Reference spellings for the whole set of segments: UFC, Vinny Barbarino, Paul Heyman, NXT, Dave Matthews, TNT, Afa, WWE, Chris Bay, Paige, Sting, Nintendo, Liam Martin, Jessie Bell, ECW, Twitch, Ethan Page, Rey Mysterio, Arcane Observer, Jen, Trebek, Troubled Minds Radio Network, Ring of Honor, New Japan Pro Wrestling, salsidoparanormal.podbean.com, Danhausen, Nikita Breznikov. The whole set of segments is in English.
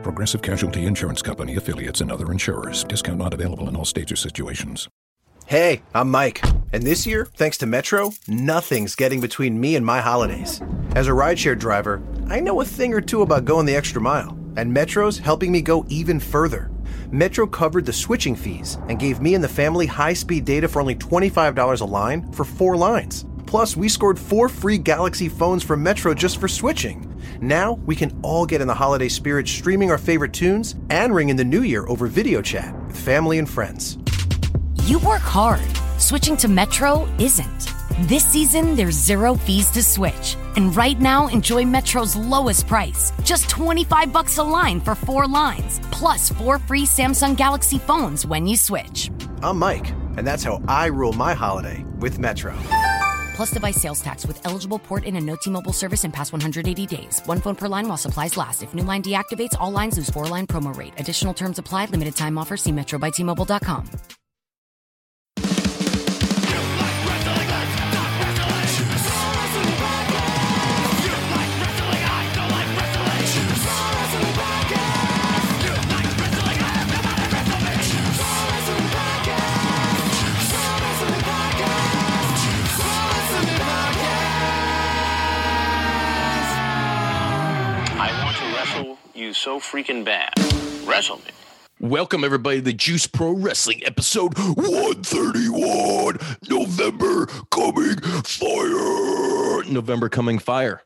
Progressive Casualty Insurance Company, affiliates, and other insurers. Discount not available in all states or situations. Hey, I'm Mike, and this year, thanks to Metro, nothing's getting between me and my holidays. As a rideshare driver, I know a thing or two about going the extra mile, and Metro's helping me go even further. Metro covered the switching fees and gave me and the family high-speed data for only $25 a line for 4 lines. Plus, we scored 4 free Galaxy phones from Metro just for switching. Now, we can all get in the holiday spirit streaming our favorite tunes and ring in the new year over video chat with family and friends. You work hard. Switching to Metro isn't. This season, there's 0 fees to switch. And right now, enjoy Metro's lowest price. Just $25 a line for 4 lines, plus 4 free Samsung Galaxy phones when you switch. I'm Mike, and that's how I rule my holiday with Metro. Plus device sales tax with eligible port in and no T-Mobile service in past 180 days. 1 phone per line while supplies last. If new line deactivates, all lines lose 4-line promo rate. Additional terms apply. Limited time offer. See Metro by T-Mobile.com. You so freaking bad. Wrestle me. Welcome, everybody, to the Juice Pro Wrestling episode 131. November coming fire.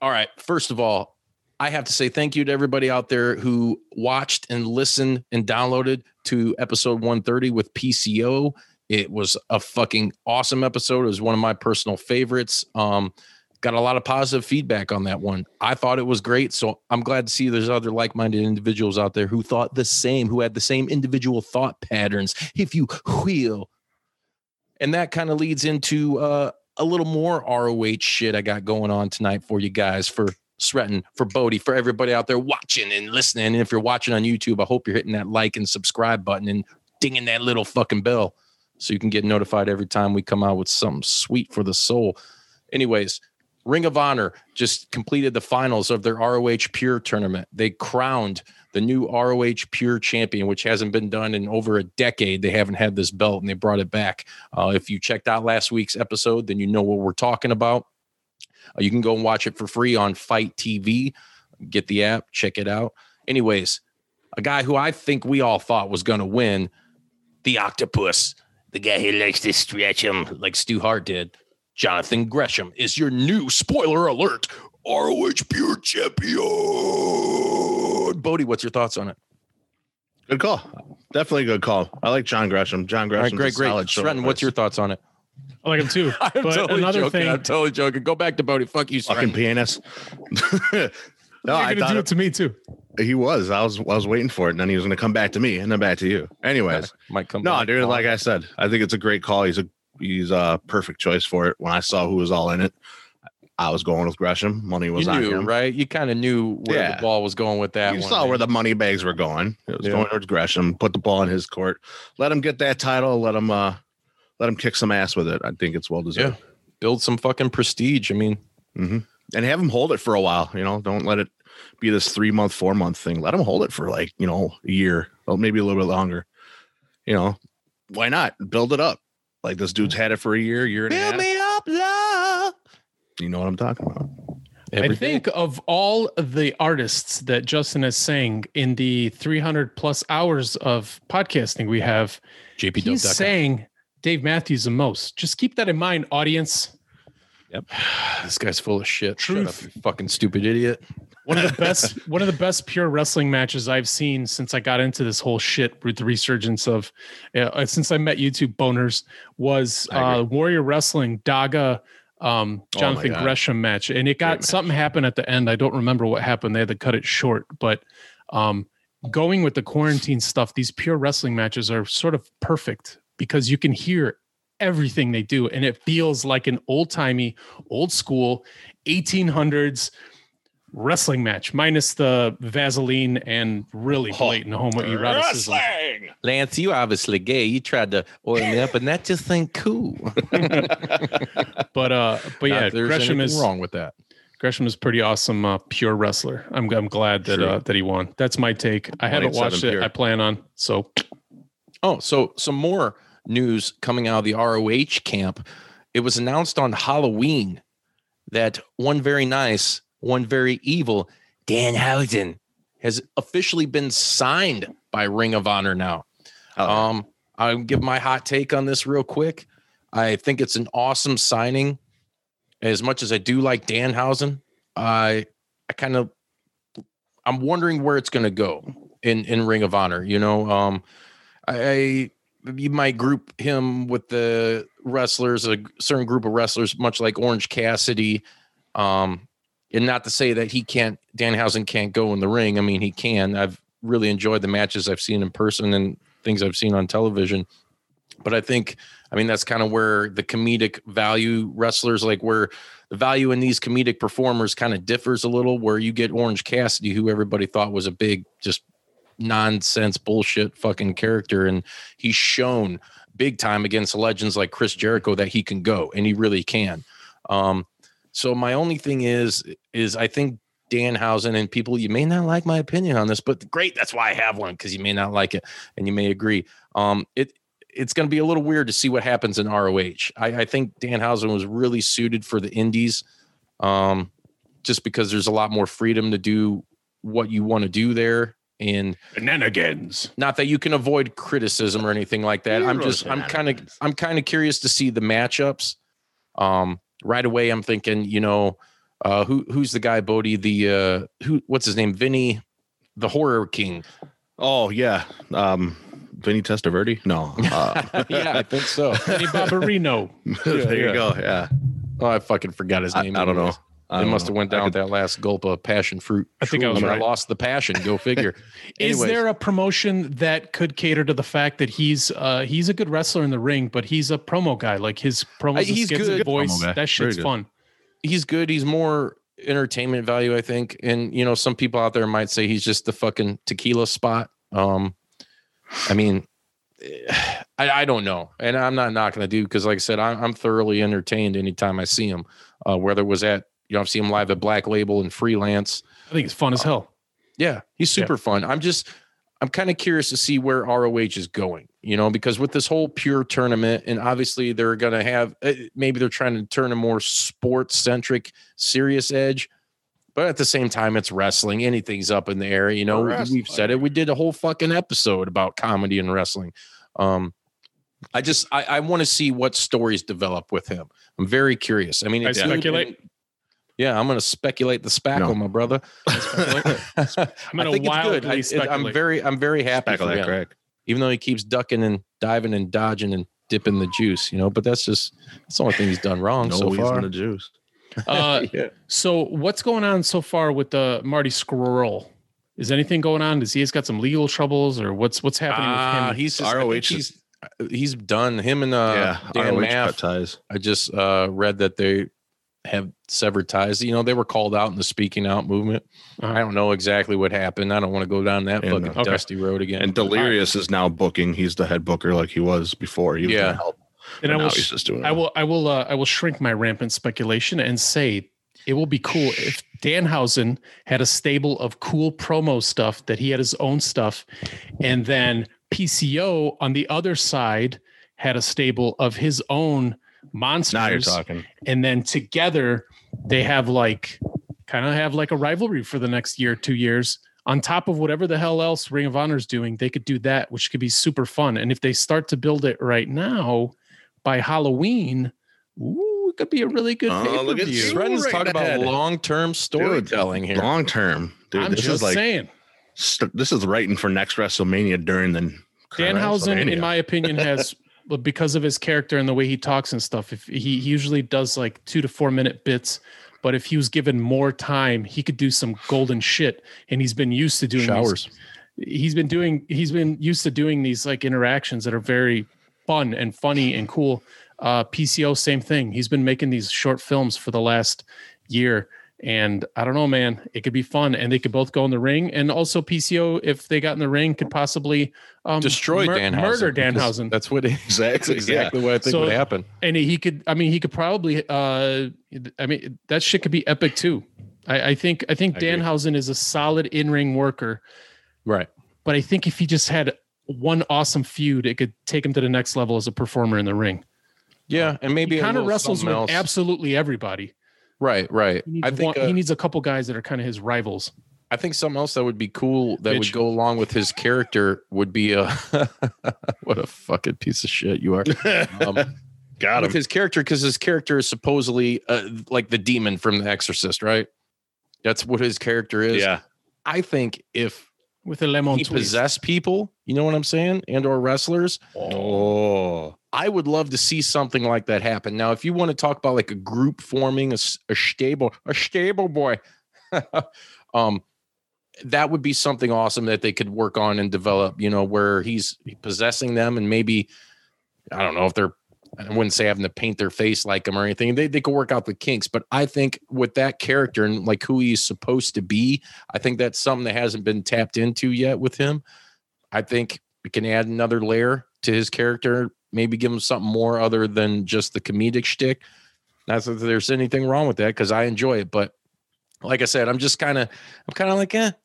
All right. First of all, I have to say thank you to everybody out there who watched and listened and downloaded to episode 130 with PCO. It was a fucking awesome episode. It was one of my personal favorites. Got a lot of positive feedback on that one. I thought it was great, so I'm glad to see there's other like-minded individuals out there who thought the same, who had the same individual thought patterns, if you will. And that kind of leads into a little more ROH shit I got going on tonight for you guys, for Sretton, for Bodie, for everybody out there watching and listening. And if you're watching on YouTube, I hope you're hitting that like and subscribe button and dinging that little fucking bell so you can get notified every time we come out with something sweet for the soul. Anyways, Ring of Honor just completed the finals of their ROH Pure tournament. They crowned the new ROH Pure champion, which hasn't been done in over a decade. They haven't had this belt, and they brought it back. If you checked out last week's episode, then you know what we're talking about. You can go and watch it for free on Fight TV. Get the app, check it out. Anyways, a guy who I think we all thought was going to win, the Octopus, the guy who likes to stretch him like Stu Hart did, Jonathan Gresham, is your new, spoiler alert, ROH Pure champion. Bodie, what's your thoughts on it? Good call. Definitely a good call. I like John Gresham. John Gresham's great. Solid show. Sretton, what's your thoughts on it? I like him too. I'm totally joking. Go back to Bodie. Fuck you, Sretton. Fucking pianist. No, I thought it to me too. He was. I was waiting for it, and then he was going to come back to me, and then back to you. Anyways, might come. No, dude. Like I said, I think it's a great call. He's a perfect choice for it. When I saw who was all in it, I was going with Gresham. Money was on him, right? You kind of knew where the ball was going with that. You saw where the money bags were going. It was going towards Gresham. Put the ball in his court. Let him get that title. Let him kick some ass with it. I think it's well deserved. Yeah. Build some fucking prestige. I mean, and have him hold it for a while. You know, don't let it be this 3-month, 4-month thing. Let him hold it for like a year, or maybe a little bit longer. You know, why not build it up? Like this dude's had it for a year and a half. Build me up, love. You know what I'm talking about. Everything. I think of all the artists that Justin has sang in the 300 plus hours of podcasting we have, he's sang Dave Matthews the most. Just keep that in mind, audience. Yep. This guy's full of shit. Truth. Shut up, you fucking stupid idiot. One of the best pure wrestling matches I've seen since I got into this whole shit with the resurgence of, since I met YouTube boners, was Warrior Wrestling Daga Jonathan Gresham match, and it got something happened at the end. I don't remember what happened. They had to cut it short, but going with the quarantine stuff, these pure wrestling matches are sort of perfect because you can hear everything they do. And it feels like an old timey, old school 1800s wrestling match, minus the Vaseline and really blatant homoeroticism. Wrestling! Lance, you obviously gay. You tried to oil me up, and that just ain't cool. But yeah, Gresham is wrong with that. Gresham is pretty awesome, pure wrestler. I'm glad that that he won. That's my take. I haven't watched it. Pure. I plan on. So, so some more news coming out of the ROH camp. It was announced on Halloween that one very nice, one very evil, Danhausen has officially been signed by Ring of Honor now. I'll give my hot take on this real quick. I think it's an awesome signing. As much as I do like Danhausen, I'm wondering where it's going to go in Ring of Honor. You know, you might group him with the wrestlers, a certain group of wrestlers, much like Orange Cassidy. And not to say that Danhausen can't go in the ring. I mean, he can. I've really enjoyed the matches I've seen in person and things I've seen on television. But I think, that's kind of where the comedic value wrestlers, like where the value in these comedic performers kind of differs a little, where you get Orange Cassidy, who everybody thought was a big, just nonsense, bullshit fucking character. And he's shown big time against legends like Chris Jericho that he can go, and he really can. So my only thing is I think Danhausen and people, you may not like my opinion on this, but great, that's why I have one, because you may not like it and you may agree. It's going to be a little weird to see what happens in ROH. I think Danhausen was really suited for the indies, just because there's a lot more freedom to do what you want to do there. And shenanigans. Not that you can avoid criticism or anything like that. I'm kind of curious to see the matchups. Right away, I'm thinking, who's the guy, Bodhi? What's his name? Vinny, the Horror King. Oh yeah. Vinny Testaverde? No. Yeah, I think so. Vinny Barbarino. There you go. Yeah. Oh, I fucking forgot his name. I don't know. It must have went down with that last gulp of passion fruit. I think I was right. I lost the passion. Go figure. Is there a promotion that could cater to the fact that he's a good wrestler in the ring, but he's a promo guy? Like his promos, he's good voice. That shit's fun. He's good. He's more entertainment value, I think. And some people out there might say he's just the fucking tequila spot. I don't know. And I'm not going to do, because like I said, I'm thoroughly entertained anytime I see him, whether it was at, I've seen him live at Black Label and Freelance. I think it's fun as hell. Yeah, he's super fun. I'm kind of curious to see where ROH is going, because with this whole pure tournament, and obviously they're going to have, maybe they're trying to turn a more sports centric, serious edge. But at the same time, it's wrestling. Anything's up in the air. We've said it. We did a whole fucking episode about comedy and wrestling. I want to see what stories develop with him. I'm very curious. I speculate. Yeah, I'm going to speculate the spackle, my brother. I'm going to wildly speculate. I'm very happy speculate, for him. Even though he keeps ducking and diving and dodging and dipping the juice, But that's the only thing he's done wrong so far. No, the juice. So what's going on so far with the Marty Scurll? Is anything going on? He's got some legal troubles, or what's happening with him? He's just, ROH. He's done. Him and Dan Maff ties. I just read that they have severed ties. They were called out in the speaking out movement. Uh-huh. I don't know exactly what happened. I don't want to go down that fucking dusty road again. And Delirious is now booking. He's the head booker, like he was before. He was going to help. And I will shrink my rampant speculation and say it will be cool if Danhausen had a stable of cool promo stuff, that he had his own stuff, and then PCO on the other side had a stable of his own monsters. Now you're talking. And then together they have like a rivalry for the next year, 2 years. On top of whatever the hell else Ring of Honor is doing, they could do that, which could be super fun. And if they start to build it right now, by Halloween, it could be a really good pay-per-view. Brendan's talking about long-term storytelling here. Long-term. Dude, I'm just saying. This is writing for next WrestleMania during the Danhausen, in my opinion, has, because of his character and the way he talks and stuff, if he usually does like 2 to 4 minute bits. But if he was given more time, he could do some golden shit. And he's been used to doing showers. he's been used to doing these like interactions that are very fun and funny and cool. PCO, same thing. He's been making these short films for the last year. And I don't know, man, it could be fun. And they could both go in the ring. And also PCO, if they got in the ring, could possibly destroy Danhausen. Murder Danhausen. That's what exactly what I think would happen. And he could probably that shit could be epic too. I think Danhausen is a solid in-ring worker. Right. But I think if he just had one awesome feud, it could take him to the next level as a performer in the ring. Yeah. And maybe he kind of wrestles with absolutely everybody. Right. I think he needs a couple guys that are kind of his rivals. I think something else that would be cool that would go along with his character would be a what a fucking piece of shit you are. Got him. With his character, because his character is supposedly like the demon from The Exorcist, right? That's what his character is. Yeah. I think if with a lemon he possessed people, you know what I'm saying, and or wrestlers. Oh. I would love to see something like that happen. Now, if you want to talk about like a group forming, a stable boy, that would be something awesome that they could work on and develop, you know, where he's possessing them and maybe, I don't know if they're, I wouldn't say having to paint their face like him or anything. They could work out the kinks, but I think with that character and like who he's supposed to be, I think that's something that hasn't been tapped into yet with him. I think we can add another layer to his character. Maybe give him something more other than just the comedic shtick. Not that there's anything wrong with that, because I enjoy it. But like I said, I'm kind of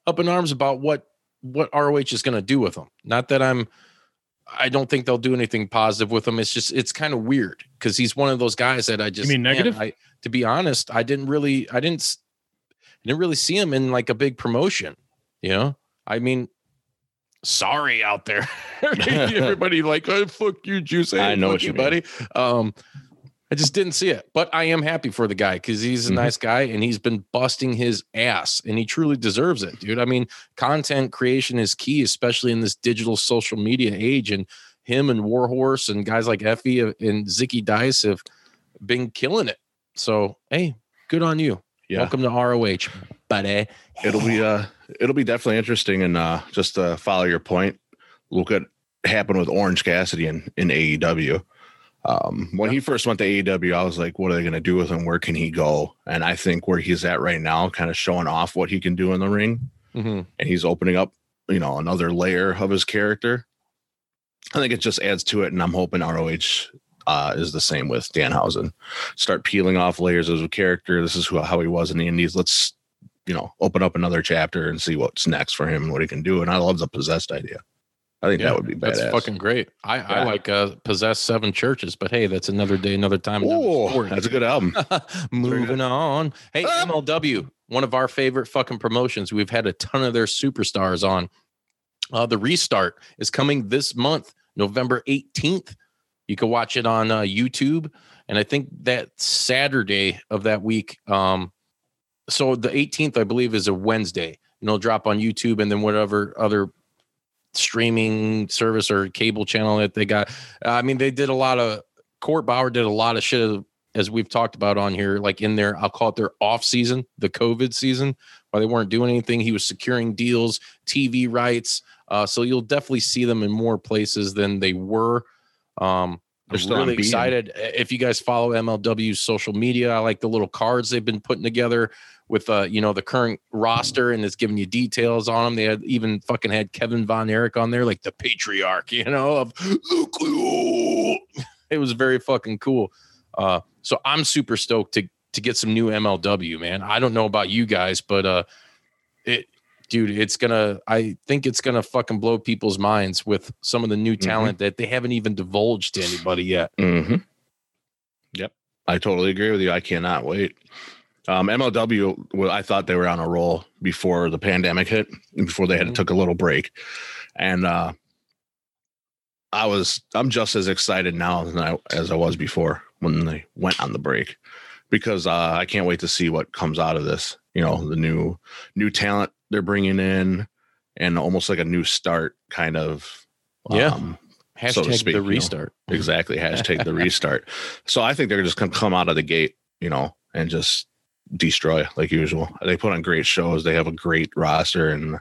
up in arms about what ROH is going to do with him. Not that I don't think they'll do anything positive with him. It's just, it's kind of weird because he's one of those guys that I just, you mean negative? To be honest, I didn't really see him in like a big promotion. You know, I mean, sorry out there. Everybody like, oh, fuck you, Juice. I know what you, buddy. I just didn't see it, but I am happy for the guy because he's a nice guy and he's been busting his ass and he truly deserves it, dude. I mean, content creation is key, especially in this digital social media age. And him and Warhorse and guys like Effie and Zicky Dice have been killing it. So, hey, good on you. Yeah. Welcome to ROH, buddy. It'll be definitely interesting. And just to follow your point, look at happened with Orange Cassidy in AEW. When he first went to AEW, I was like, what are they going to do with him? Where can he go? And I think where he's at right now, kind of showing off what he can do in the ring. Mm-hmm. And he's opening up, you know, another layer of his character. I think it just adds to it. And I'm hoping ROH is the same with Danhausen. Start peeling off layers of his character. This is how he was in the Indies. Let's, you know, open up another chapter and see what's next for him and what he can do. And I love the possessed idea. I think that would be badass. That's fucking great. I like possessed seven churches, but hey, that's another day, another time. Oh, that's a good album. Moving on. Hey, MLW, one of our favorite fucking promotions. We've had a ton of their superstars on. The Restart is coming this month, November 18th. You can watch it on YouTube. And I think that Saturday of that week, so the 18th, I believe, is a Wednesday, and it'll drop on YouTube and then whatever other streaming service or cable channel that they got. I mean, they did a lot of Court Bauer did a lot of shit, as we've talked about on here, like in their, I'll call it their off season, the COVID season, while they weren't doing anything. He was securing deals, TV rights. So you'll definitely see them in more places than they were. I'm really excited. If you guys follow MLW's social media, I like the little cards they've been putting together with, you know, the current roster, and it's giving you details on them. They had even fucking had Kevin Von Erich on there, like the patriarch, you know, of nuclear. It was very fucking cool. So I'm super stoked to get some new MLW, man. I don't know about you guys, but I think it's gonna fucking blow people's minds with some of the new talent that they haven't even divulged to anybody yet. Mm-hmm. Yep. I totally agree with you. I cannot wait. MLW, I thought they were on a roll before the pandemic hit and before they had took a little break. And I'm just as excited now as I was before when they went on the break, because I can't wait to see what comes out of this. You know, the new talent they're bringing in, and almost like a new start kind of, #so to speak, the restart. You know? Exactly. # the restart. So I think they're just going to come out of the gate, you know, and just destroy like usual. They put on great shows. They have a great roster, and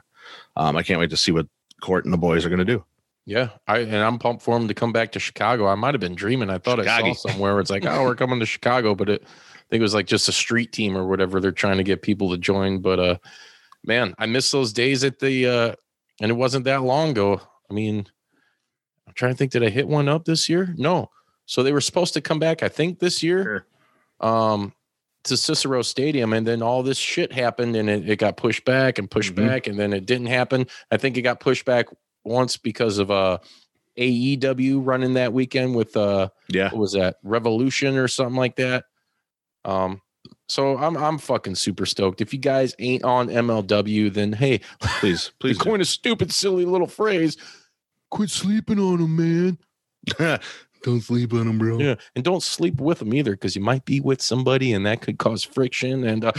I can't wait to see what Court and the boys are going to do. Yeah, I'm pumped for him to come back to Chicago. I might have been dreaming. I thought Chicago. I saw somewhere where it's like, oh, we're coming to Chicago, but I think it was like just a street team or whatever. They're trying to get people to join. But man, I miss those days at the and it wasn't that long ago. I mean, I'm trying to think, did I hit one up this year? No. So they were supposed to come back, I think, this year to Cicero Stadium, and then all this shit happened, and it got pushed back and pushed back, and then it didn't happen. I think it got pushed back once because of AEW running that weekend with what was that, Revolution or something like that. So I'm fucking super stoked. If you guys ain't on MLW, then hey, please coin a stupid, silly little phrase. Quit sleeping on them, man. Don't sleep on them, bro. Yeah, and don't sleep with them either, because you might be with somebody, and that could cause friction. And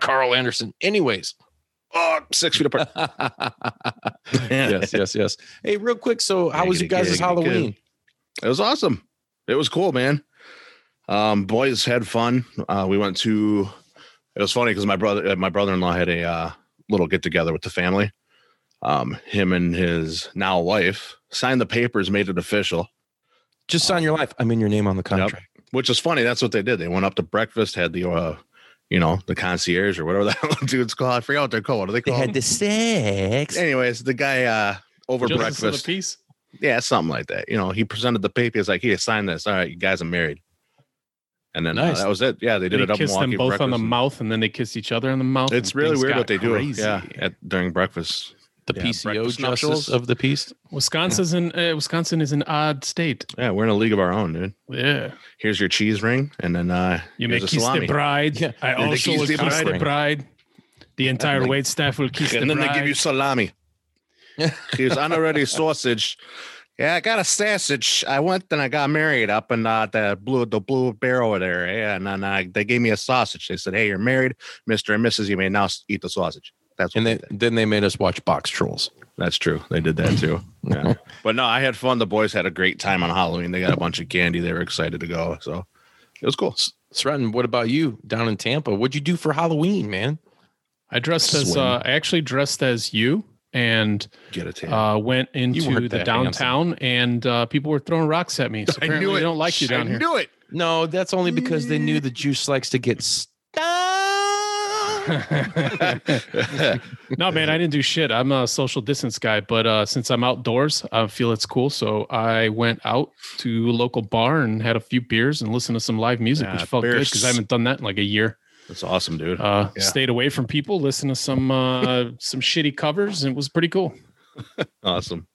Carl Anderson. Anyways. Oh, 6 feet apart. yes. Hey, real quick. So how was you guys' Halloween? It was awesome. It was cool, man. Boys had fun. We went to, it was funny because my brother-in-law had a little get together with the family. Him and his now wife signed the papers, made it official. Just sign your life. I mean, your name on the contract, yep. Which is funny. That's what they did. They went up to breakfast, had the, the concierge or whatever that dude's called. I forgot what they're called. What do they call them? Had the sex. Anyways, the guy over Justice breakfast. Piece? Yeah, something like that. He presented the papers like, here, sign this. All right, you guys are married. And then nice. That was it. Yeah, they did it up in Milwaukee. They kissed them both on the mouth, and then they kissed each other on the mouth. It's really weird what they do during breakfast. The PCO justice of the peace. Wisconsin is an odd state. Yeah, we're in a league of our own, dude. Yeah. Here's your cheese ring, and then you may kiss the bride. Yeah. I and also will kiss the bride. The entire wait staff will kiss the bride. And then they give you salami. Here's unready sausage. Yeah, I got a sausage. I went and I got married up in the blue bear over there. Yeah, and then they gave me a sausage. They said, "Hey, you're married, Mr. and Mrs. You may now eat the sausage." That's what then they made us watch Box Trolls. That's true. They did that too. Yeah. But no, I had fun. The boys had a great time on Halloween. They got a bunch of candy. They were excited to go. So it was cool. Sretton, what about you down in Tampa? What'd you do for Halloween, man? I dressed as dressed as you and went into the downtown and people were throwing rocks at me. So apparently they don't like you down here. I knew it. No, that's only because they knew the juice likes to get stuck. No, man, I didn't do shit. I'm a social distance guy, but since I'm outdoors, I feel it's cool. So I went out to a local bar and had a few beers and listened to some live music, which felt good because I haven't done that in like a year. That's awesome, dude. Stayed away from people, listened to some shitty covers, and it was pretty cool. Awesome.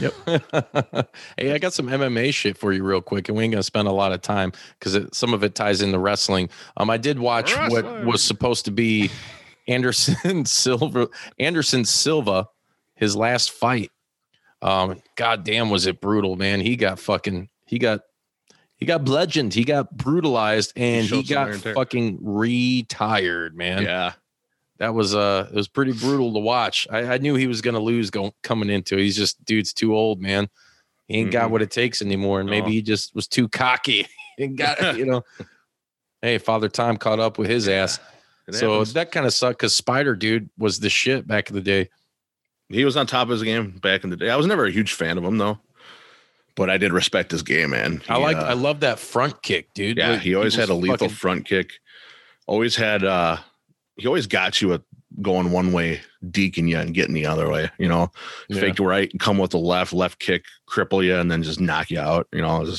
Yep. Hey, I got some MMA shit for you real quick, and we ain't gonna spend a lot of time because some of it ties into wrestling. I did watch what was supposed to be Anderson Silva, his last fight. God damn, was it brutal, man? He got bludgeoned, he got brutalized, and he got fucking retired, man. Yeah. That was it was pretty brutal to watch. I knew he was going to lose coming into it. He's just, dude's too old, man. He ain't got what it takes anymore. And maybe he just was too cocky and got, hey, Father Time caught up with his ass. So that kind of sucked because Spider Dude was the shit back in the day. He was on top of his game back in the day. I was never a huge fan of him though, but I did respect his game, man. I love that front kick, dude. Yeah. Like, he always had a lethal front kick. Always had, he always got you going one way, deking you and getting the other way, Faked right, come with the left kick, cripple you, and then just knock you out, And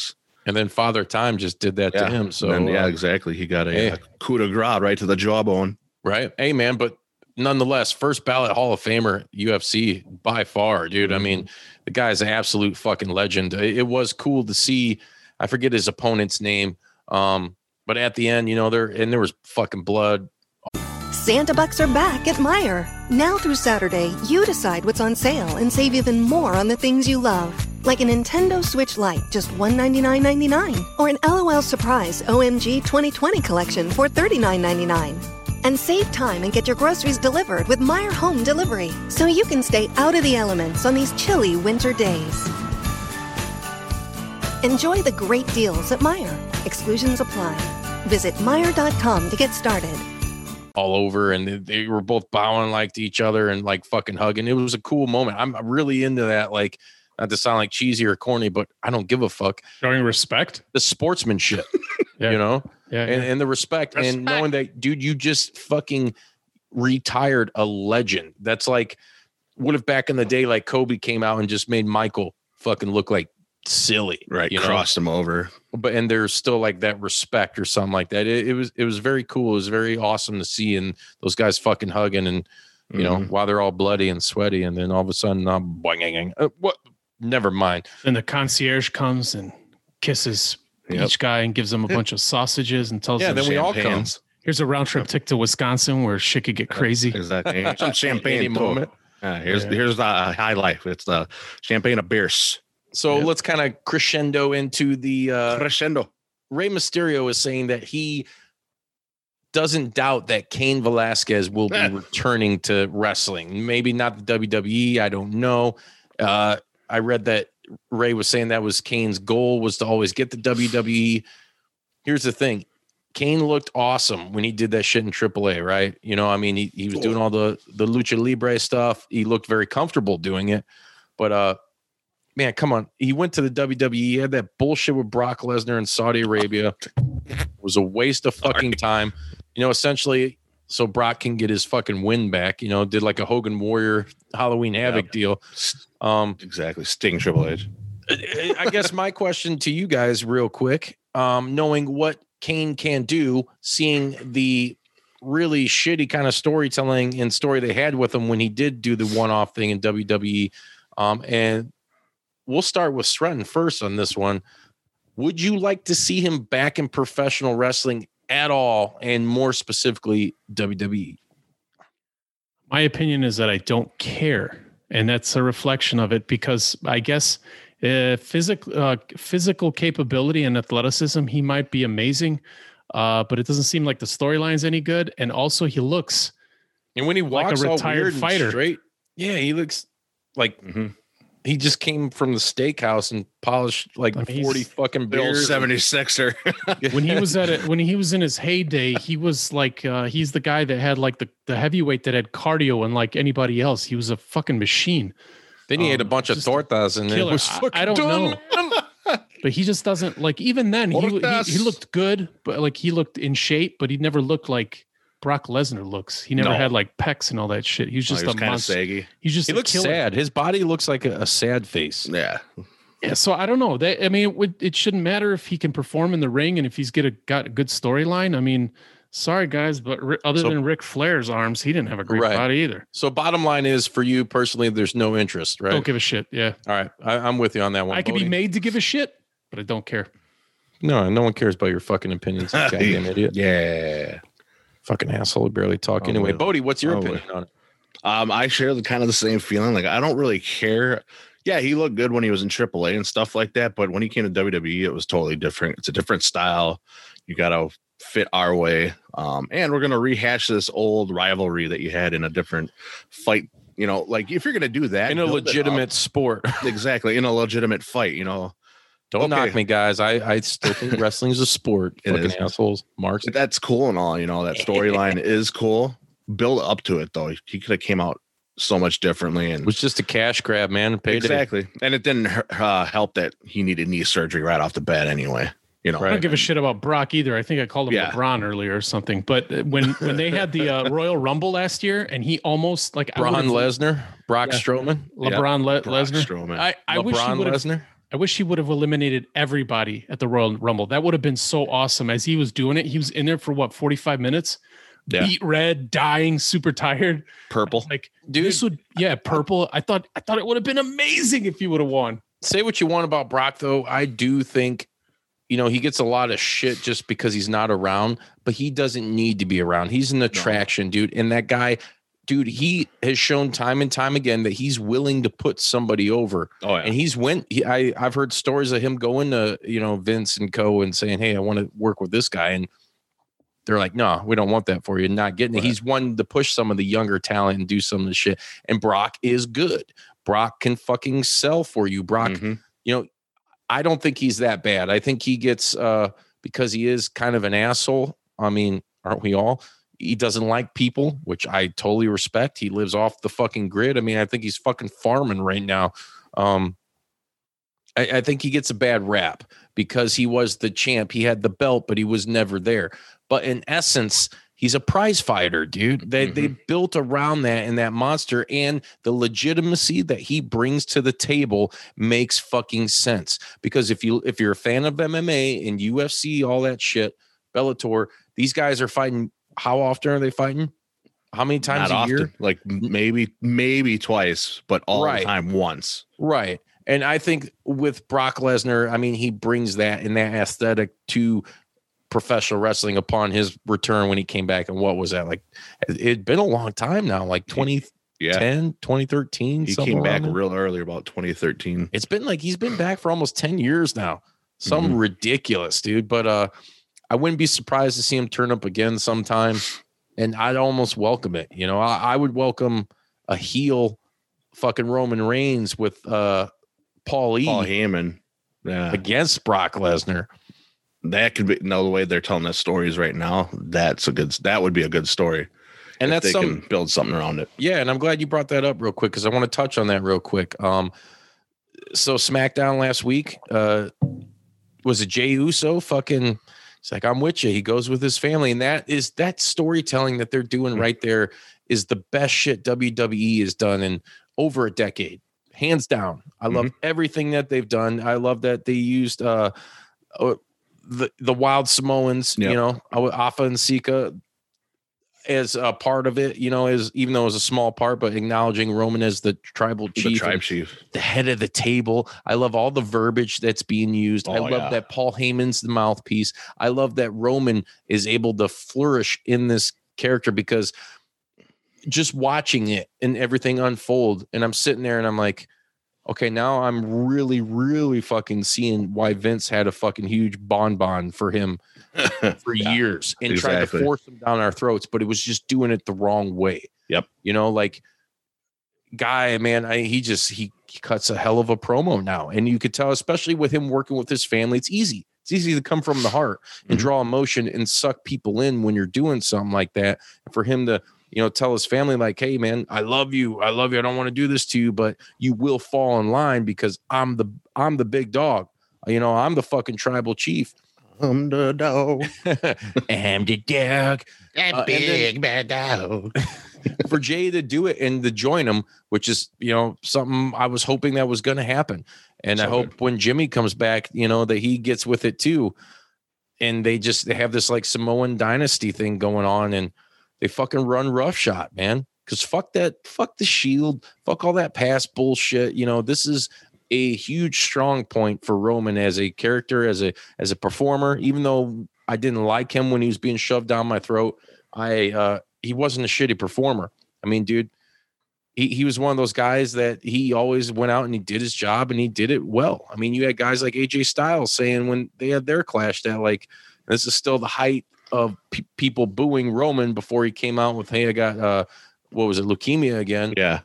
then Father Time just did that to him. So then, exactly. He got a coup de grace right to the jawbone. Right. Hey, man, but nonetheless, first ballot Hall of Famer UFC by far, dude. I mean, the guy's an absolute fucking legend. It was cool to see. I forget his opponent's name. But at the end, there was fucking blood. Santa Bucks are back at Meijer. Now through Saturday, you decide what's on sale and save even more on the things you love. Like a Nintendo Switch Lite, just $199.99. Or an LOL Surprise OMG 2020 collection for $39.99. And save time and get your groceries delivered with Meijer Home Delivery, so you can stay out of the elements on these chilly winter days. Enjoy the great deals at Meijer. Exclusions apply. Visit Meijer.com to get started. all over, and they were both bowing like to each other and like fucking hugging. It was a cool moment. I'm really into that. Like, not to sound like cheesy or corny, but I don't give a fuck. Showing respect, the sportsmanship, yeah. You know, yeah, and the respect, and knowing that, dude, you just fucking retired a legend. That's like, what if back in the day, like Kobe came out and just made Michael fucking look like silly, right? You crossed him over, but and there's still like that respect or something like that. It was very cool. It was very awesome to see, and those guys fucking hugging, and you know, while they're all bloody and sweaty, and then all of a sudden, what? Never mind. And the concierge comes and kisses each guy and gives them a bunch of sausages and tells them, then we all come. Here's a round trip tick to Wisconsin where shit could get crazy. Exactly. Some champagne moment. Here's the high life. It's the champagne of beers. So let's kind of crescendo into the crescendo. Rey Mysterio is saying that he doesn't doubt that Cain Velasquez will be returning to wrestling. Maybe not the WWE. I don't know. I read that Ray was saying that was Kane's goal, was to always get the WWE. Here's the thing. Kane looked awesome when he did that shit in AAA, right? You know, I mean, he was doing all the Lucha Libre stuff. He looked very comfortable doing it. But, man, come on. He went to the WWE. He had that bullshit with Brock Lesnar in Saudi Arabia. It was a waste of fucking time. You know, essentially, so Brock can get his fucking win back. You know, did like a Hogan Warrior Halloween Havoc deal. Exactly. Sting Triple H. I guess my question to you guys real quick, knowing what Kane can do, seeing the really shitty kind of storytelling and story they had with him when he did do the one-off thing in WWE. And we'll start with Stretton first on this one. Would you like to see him back in professional wrestling at all, and more specifically WWE? My opinion is that I don't care. And that's a reflection of it, because I guess physical capability and athleticism, he might be amazing, but it doesn't seem like the storyline's any good. And also, he looks, and when he walks, like a retired fighter, straight. Yeah, he looks like he just came from the steakhouse and polished like 40 fucking beers. 76er. When he was in his heyday, he was like, he's the guy that had like the heavyweight that had cardio unlike anybody else. He was a fucking machine. Then he ate a bunch of tortas and it was fucking I don't know. But he just doesn't like, even then he looked good, but like he looked in shape, but he never looked like Brock Lesnar looks. He never had like pecs and all that shit. He was just a monster. He looks sad. His body looks like a sad face. Yeah. So I don't know. It shouldn't matter if he can perform in the ring and if he's got a good storyline. I mean, sorry guys, but other than Ric Flair's arms, he didn't have a great body either. So bottom line is, for you personally, there's no interest, right? Don't give a shit. Yeah. All right, I'm with you on that one. I could be made to give a shit, but I don't care. No one cares about your fucking opinions. Goddamn idiot. Yeah. Fucking asshole, barely talk anyway. Really? Bodie, what's your opinion on it? I share the same feeling. Like, I don't really care. Yeah, he looked good when he was in AAA and stuff like that, but when he came to WWE, it was totally different. It's a different style. You got to fit our way. And we're going to rehash this old rivalry that you had in a different fight. You know, like, if you're going to do that in a legitimate sport. Exactly, in a legitimate fight, you know. Don't knock me, guys. I still think wrestling is a sport. Fucking assholes. Marks. That's cool and all, you know, that storyline is cool. Build up to it, though. He could have came out so much differently. And it was just a cash grab, man. Exactly. And it didn't help that he needed knee surgery right off the bat anyway. You know, I don't give a shit about Brock either. I think I called him LeBron earlier or something. But when they had the Royal Rumble last year, and he almost like Braun Lesnar, Brock Strowman, LeBron Lesnar. I wish he would have. I wish he would have eliminated everybody at the Royal Rumble. That would have been so awesome. As he was doing it, he was in there for 45 minutes, beat red, dying, super tired, purple. Like, dude, this would, purple. I thought it would have been amazing if he would have won. Say what you want about Brock, though. I do think, you know, he gets a lot of shit just because he's not around, but he doesn't need to be around. He's an attraction, dude. And that guy. Dude, he has shown time and time again that he's willing to put somebody over. Oh, yeah. And he's I've heard stories of him going to, you know, Vince and co and saying, hey, I want to work with this guy. And they're like, no, we don't want that for you. Not getting it. He's one to push some of the younger talent and do some of the shit. And Brock is good. Brock can fucking sell for you. Brock, you know, I don't think he's that bad. I think he gets, because he is kind of an asshole. I mean, aren't we all? He doesn't like people, which I totally respect. He lives off the fucking grid. I mean, I think he's fucking farming right now. I think he gets a bad rap because he was the champ. He had the belt, but he was never there. But in essence, he's a prize fighter, dude. They built around that and that monster, and the legitimacy that he brings to the table makes fucking sense. Because if you're a fan of MMA and UFC, all that shit, Bellator, these guys are fighting. How often are they fighting? How many times a year? Like maybe twice, but all the time once. Right. And I think with Brock Lesnar, I mean, he brings that and that aesthetic to professional wrestling upon his return when he came back. And what was that? Like, it'd been a long time now, like 2010, 2013. He came back real early, about 2013. It's been like he's been back for almost 10 years now. Something ridiculous, dude. But I wouldn't be surprised to see him turn up again sometime. And I'd almost welcome it. You know, I would welcome a heel fucking Roman Reigns with Paul Heyman against Brock Lesnar. That could be the way they're telling their stories right now. That would be a good story. And that's they can build something around it. Yeah. And I'm glad you brought that up real quick, because I want to touch on that real quick. So SmackDown last week, was it Jey Uso fucking, it's like, I'm with you. He goes with his family. And that storytelling that they're doing right there is the best shit WWE has done in over a decade. Hands down. I love everything that they've done. I love that they used the Wild Samoans, you know, Afa and Sika as a part of it, you know, as even though it was a small part, but acknowledging Roman as the tribal chief, the head of the table. I love all the verbiage that's being used. I love that Paul Heyman's the mouthpiece. I love that Roman is able to flourish in this character, because just watching it and everything unfold, and I'm sitting there and I'm like, okay, now I'm really, really fucking seeing why Vince had a fucking huge bonbon for him for years and tried to force him down our throats, but it was just doing it the wrong way. Yep. You know, like, guy, man, he cuts a hell of a promo now. And you could tell, especially with him working with his family, it's easy. It's easy to come from the heart and draw emotion and suck people in when you're doing something like that. And for him to, you know, tell his family, like, hey, man, I love you. I don't want to do this to you, but you will fall in line because I'm the big dog. You know, I'm the fucking tribal chief. I'm the dog. I'm the dog. That big bad dog. For Jey to do it and to join him, which is, you know, something I was hoping that was going to happen. And I hope when Jimmy comes back, you know, that he gets with it too. And they have this like Samoan dynasty thing going on, and they fucking run roughshod, man. Because fuck the Shield, fuck all that past bullshit. You know, this is a huge strong point for Roman as a character, as a performer. Even though I didn't like him when he was being shoved down my throat, he wasn't a shitty performer. I mean, dude, he was one of those guys that he always went out and he did his job and he did it well. I mean, you had guys like AJ Styles saying when they had their clash that, like, this is still the height of people booing Roman before he came out with, hey, I got leukemia again. Yeah.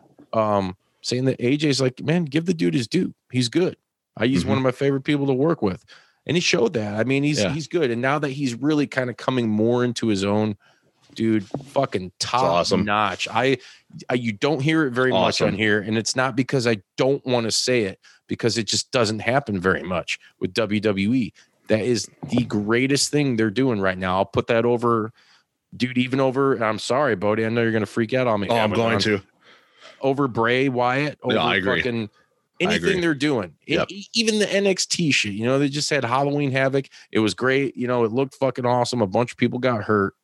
Saying that AJ's like, man, give the dude his due. He's good. He's one of my favorite people to work with. And he showed that. I mean, he's good. And now that he's really kind of coming more into his own, dude, fucking top notch. You don't hear it very much on here, and it's not because I don't want to say it, because it just doesn't happen very much with WWE. That is the greatest thing they're doing right now. I'll put that over, dude, even over, I'm sorry, Bodie, I know you're going to freak out on me. Oh, I'm going to. Over Bray Wyatt, over fucking anything they're doing. Yep. Even the NXT shit, you know, they just had Halloween Havoc. It was great. You know, it looked fucking awesome. A bunch of people got hurt.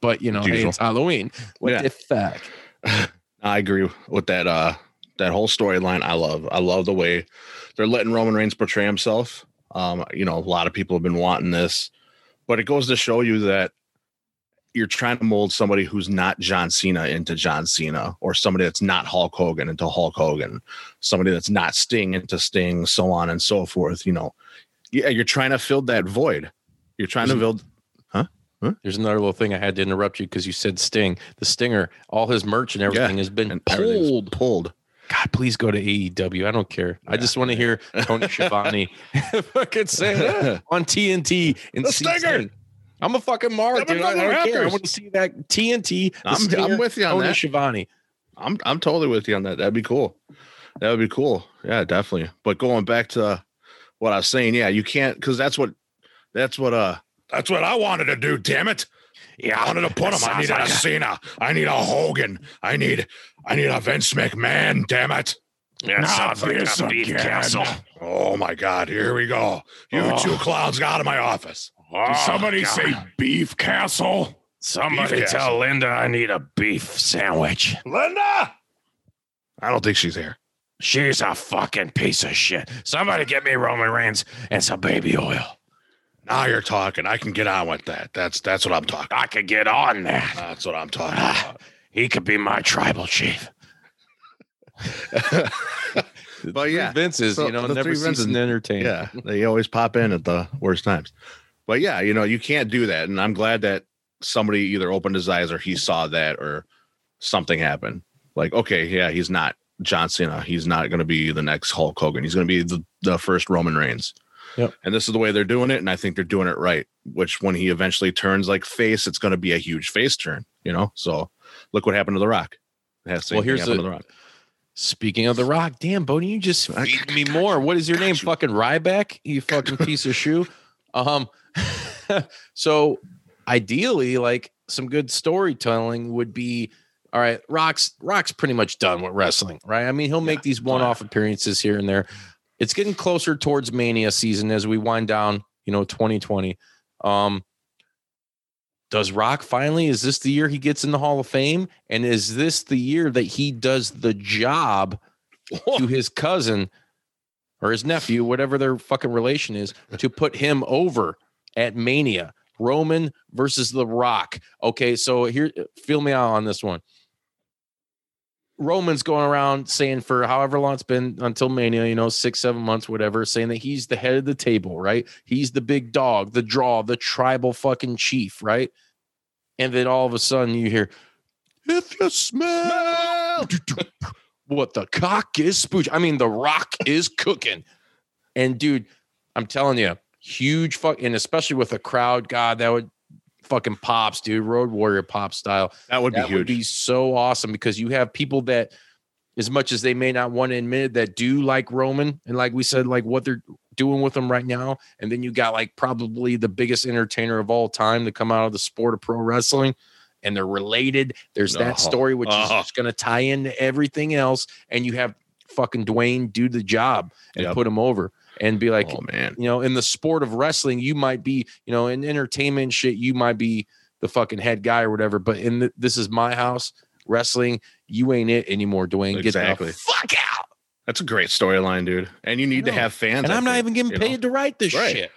But, you know, hey, it's Halloween. What the fuck? I agree with that. That whole storyline, I love the way they're letting Roman Reigns portray himself. You know, a lot of people have been wanting this, but it goes to show you that you're trying to mold somebody who's not John Cena into John Cena, or somebody that's not Hulk Hogan into Hulk Hogan, somebody that's not Sting into Sting, so on and so forth. You know, you're trying to fill that void. You're trying to build. Huh? There's another little thing I had to interrupt you, because you said Sting, the Stinger, all his merch and everything has been pulled. God, please go to AEW. I don't care. Yeah. I just want to hear Tony Schiavone fucking say on TNT and the Stinger. I'm a fucking mark, dude. I don't care. I want to see that TNT. I'm with you on that. Shivani. I'm totally with you on that. That'd be cool. That would be cool. Yeah, definitely. But going back to what I was saying, yeah, you can't, because that's what I wanted to do. Damn it. Yeah, I wanted to put him. I need a Cena. I need a Hogan. I need a Vince McMahon. Damn it. Yeah, Castle. Oh my God. Here we go. You two clowns got out of my office. Oh, did somebody say beef castle? Somebody beef tell castle. Linda I need a beef sandwich. Linda? I don't think she's here. She's a fucking piece of shit. Somebody get me Roman Reigns and some baby oil. Now you're talking. I can get on with that. That's what I'm talking. I could get on that. That's what I'm talking about. He could be my tribal chief. But yeah, Vince is, so, you know, never ceases to entertain. Yeah, they always pop in at the worst times. But yeah, you know, you can't do that. And I'm glad that somebody either opened his eyes or he saw that or something happened. Like, okay, yeah, he's not John Cena. He's not going to be the next Hulk Hogan. He's going to be the first Roman Reigns. Yep. And this is the way they're doing it. And I think they're doing it right, which when he eventually turns like face, it's going to be a huge face turn, you know? So look what happened to The Rock. Well, here's the Rock. Speaking of The Rock, damn, Bodie, you just feed me more. What is your name? Fucking Ryback, you fucking piece of shoe. So ideally, like some good storytelling would be, all right, Rock's pretty much done with wrestling, right? I mean, he'll make these one-off appearances here and there. It's getting closer towards Mania season as we wind down, you know, 2020. Does Rock finally, is this the year he gets in the Hall of Fame? And is this the year that he does the job to his cousin or his nephew, whatever their fucking relation is, to put him over at Mania? Roman versus The Rock. Okay, so here, feel me out on this one. Roman's going around saying for however long it's been until Mania, you know, 6-7 months, whatever, saying that he's the head of the table, right? He's the big dog, the draw, the tribal fucking chief, right? And then all of a sudden you hear, if you smell what the cock is spooch. I mean, The Rock is cooking. And dude, I'm telling you, huge fuck, and especially with a crowd, God, that would fucking pops, dude. Road Warrior pop style. That would be huge. That would be so awesome because you have people that, as much as they may not want to admit, that do like Roman and like we said, like what they're doing with them right now. And then you got like probably the biggest entertainer of all time to come out of the sport of pro wrestling, and they're related. There's that story which is just going to tie into everything else, and you have fucking Dwayne do the job and put him over. And be like, oh, man, you know, in the sport of wrestling, you might be, you know, in entertainment shit, you might be the fucking head guy or whatever. But in this is my house, wrestling, you ain't it anymore, Dwayne. Exactly. Get the fuck out. That's a great storyline, dude. And you need to have fans. And I'm not even getting paid to write this shit.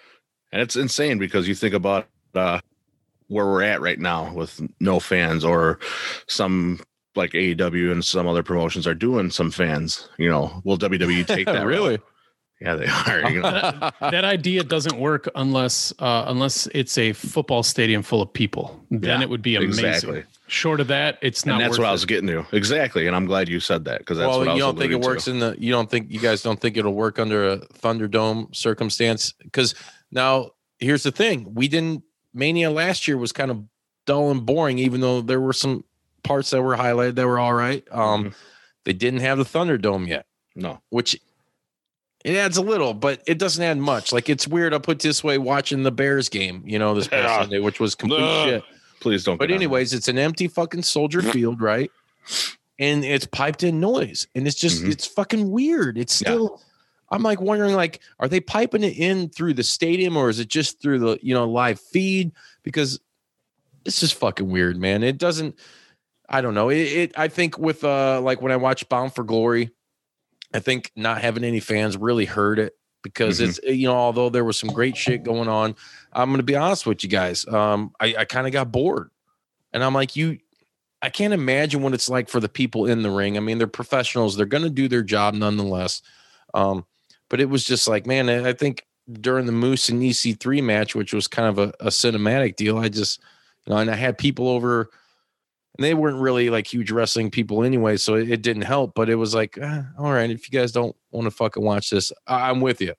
And it's insane because you think about where we're at right now with no fans, or some like AEW and some other promotions are doing some fans. You know, will WWE take that? Really? Route? Yeah, they are. You know, that idea doesn't work unless it's a football stadium full of people. Then it would be amazing. Exactly. Short of that, it's not. And that's what I was getting to. Exactly, and I'm glad you said that because that's what I was alluding to. You don't think it works you guys don't think it'll work under a Thunderdome circumstance? Because now here's the thing: Mania last year was kind of dull and boring, even though there were some parts that were highlighted that were all right. They didn't have the Thunderdome yet. No, which. It adds a little, but it doesn't add much. Like, it's weird. I'll put it this way, watching the Bears game, you know, this past Sunday, which was complete shit. Please don't. But anyways, it's an empty fucking Soldier Field, right? And it's piped in noise. And it's just, it's fucking weird. It's still, I'm like wondering, like, are they piping it in through the stadium or is it just through the, you know, live feed? Because it's just fucking weird, man. It doesn't, I don't know. I think with, like when I watch Bound for Glory, I think not having any fans really hurt it because it's, you know, although there was some great shit going on, I'm going to be honest with you guys. I kind of got bored and I'm like, I can't imagine what it's like for the people in the ring. I mean, they're professionals. They're going to do their job nonetheless. But it was just like, man, I think during the Moose and EC3 match, which was kind of a cinematic deal. I just, you know, and I had people over and they weren't really like huge wrestling people anyway, so it didn't help. But it was like, all right, if you guys don't want to fucking watch this, I'm with you.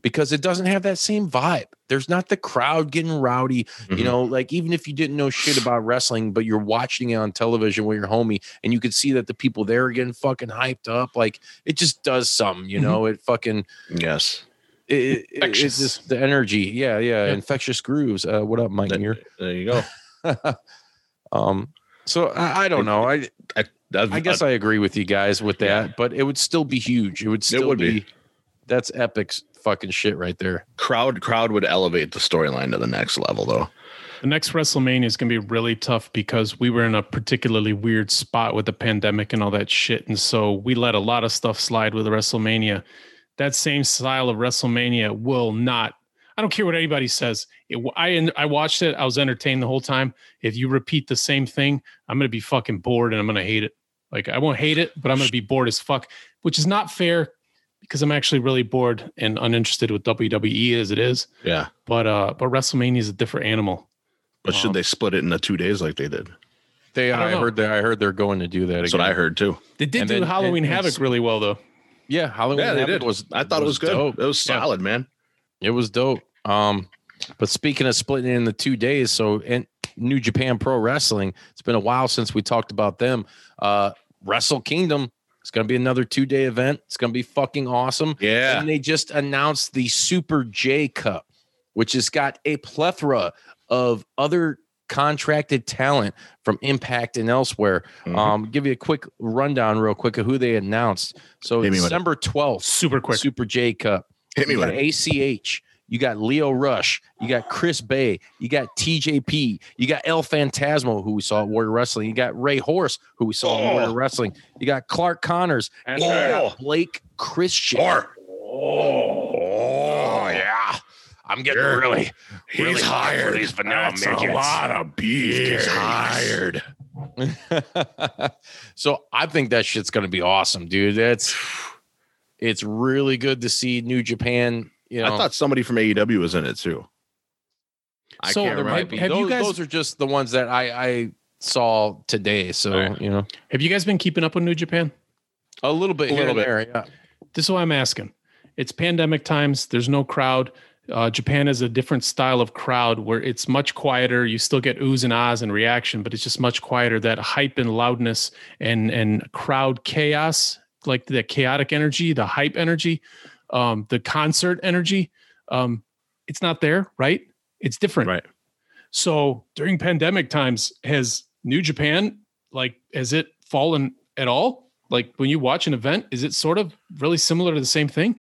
because it doesn't have that same vibe. There's not the crowd getting rowdy. Mm-hmm. You know, like even if you didn't know shit about wrestling, but you're watching it on television with your homie and you could see that the people there are getting fucking hyped up. Like it just does something, you know, it fucking. Yes. It's just the energy. Yeah. Yeah. Yeah. Infectious grooves. What up, Mike? There you go. So I don't know. I guess I agree with you guys with that, yeah. But it would still be huge. It would still be. That's epic fucking shit right there. Crowd would elevate the storyline to the next level, though. The next WrestleMania is going to be really tough because we were in a particularly weird spot with the pandemic and all that shit. And so we let a lot of stuff slide with WrestleMania. That same style of WrestleMania will not. I don't care what anybody says. I watched it. I was entertained the whole time. If you repeat the same thing, I'm going to be fucking bored and I'm going to hate it. Like, I won't hate it, but I'm going to be bored as fuck, which is not fair. Because I'm actually really bored and uninterested with WWE as it is. Yeah. But WrestleMania is a different animal. But should they split it into 2 days like they did? I heard they're going to do that again. That's what I heard too. They did do Halloween Havoc really well though. Yeah, Halloween Havoc. I thought it was good. Dope. It was solid, man. It was dope. But speaking of splitting it into 2 days, and New Japan Pro Wrestling, it's been a while since we talked about them. Wrestle Kingdom. It's going to be another 2-day event. It's going to be fucking awesome. Yeah. And they just announced the Super J Cup, which has got a plethora of other contracted talent from Impact and elsewhere. Mm-hmm. Give you a quick rundown real quick of who they announced. So December 12th, super quick Super J Cup. Hit me with it. ACH. You got Lio Rush. You got Chris Bay. You got TJP. You got El Phantasmo, who we saw at Warrior Wrestling. You got Ray Horse, who we saw at Warrior Wrestling. You got Clark Connors. And you got Blake Christian. Yeah. I'm getting really hired. These vanilla midgets. A lot of beer. He's hired. So I think that shit's going to be awesome, dude. It's really good to see New Japan. You know, I thought somebody from AEW was in it too. I can't remember. Those are just the ones that I saw today. So, you know, have you guys been keeping up with New Japan? A little bit. There, yeah. This is why I'm asking. It's pandemic times. There's no crowd. Japan is a different style of crowd where it's much quieter. You still get oohs and ahs and reaction, but it's just much quieter. That hype and loudness and crowd chaos, like the chaotic energy, the hype energy. The concert energy, it's not there, right? It's different. Right. So during pandemic times, has New Japan, has it fallen at all? Like when you watch an event, is it sort of really similar to the same thing?